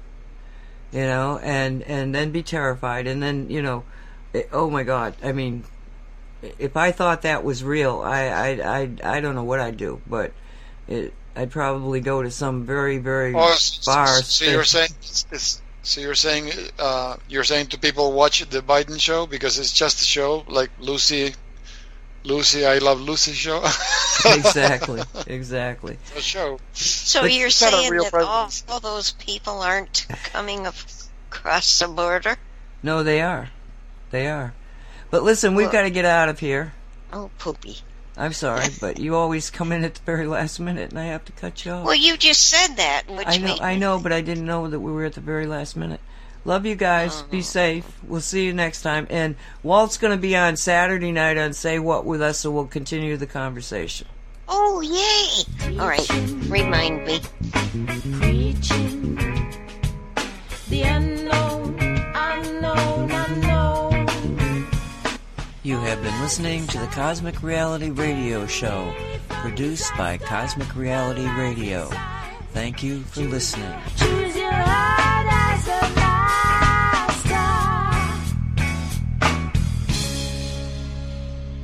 You know, and, and then be terrified. And then, you know, it, oh, my God. I mean, if I thought that was real, I I, I, I don't know what I'd do. But it, I'd probably go to some very, very oh, far... So, so you're saying, it's, so you're, saying uh, you're saying to people, watch the Biden show because it's just a show, like Lucy, Lucy, I Love Lucy show? Exactly, exactly. It's a show. So but you're saying that all, all those people aren't coming across the border? No, they are. They are. But listen, we've well, got to get out of here. Oh, poopy. I'm sorry, but you always come in at the very last minute, and I have to cut you off. Well, you just said that. Which I know, I know, but I didn't know that we were at the very last minute. Love you guys. Uh-huh. Be safe. We'll see you next time. And Walt's going to be on Saturday night on Say What with us, so we'll continue the conversation. Oh, yay! All right. Remind me. Preaching the unknown, unknown, unknown. You have been listening to the Cosmic Reality Radio Show, produced by Cosmic Reality Radio. Thank you for listening. Choose your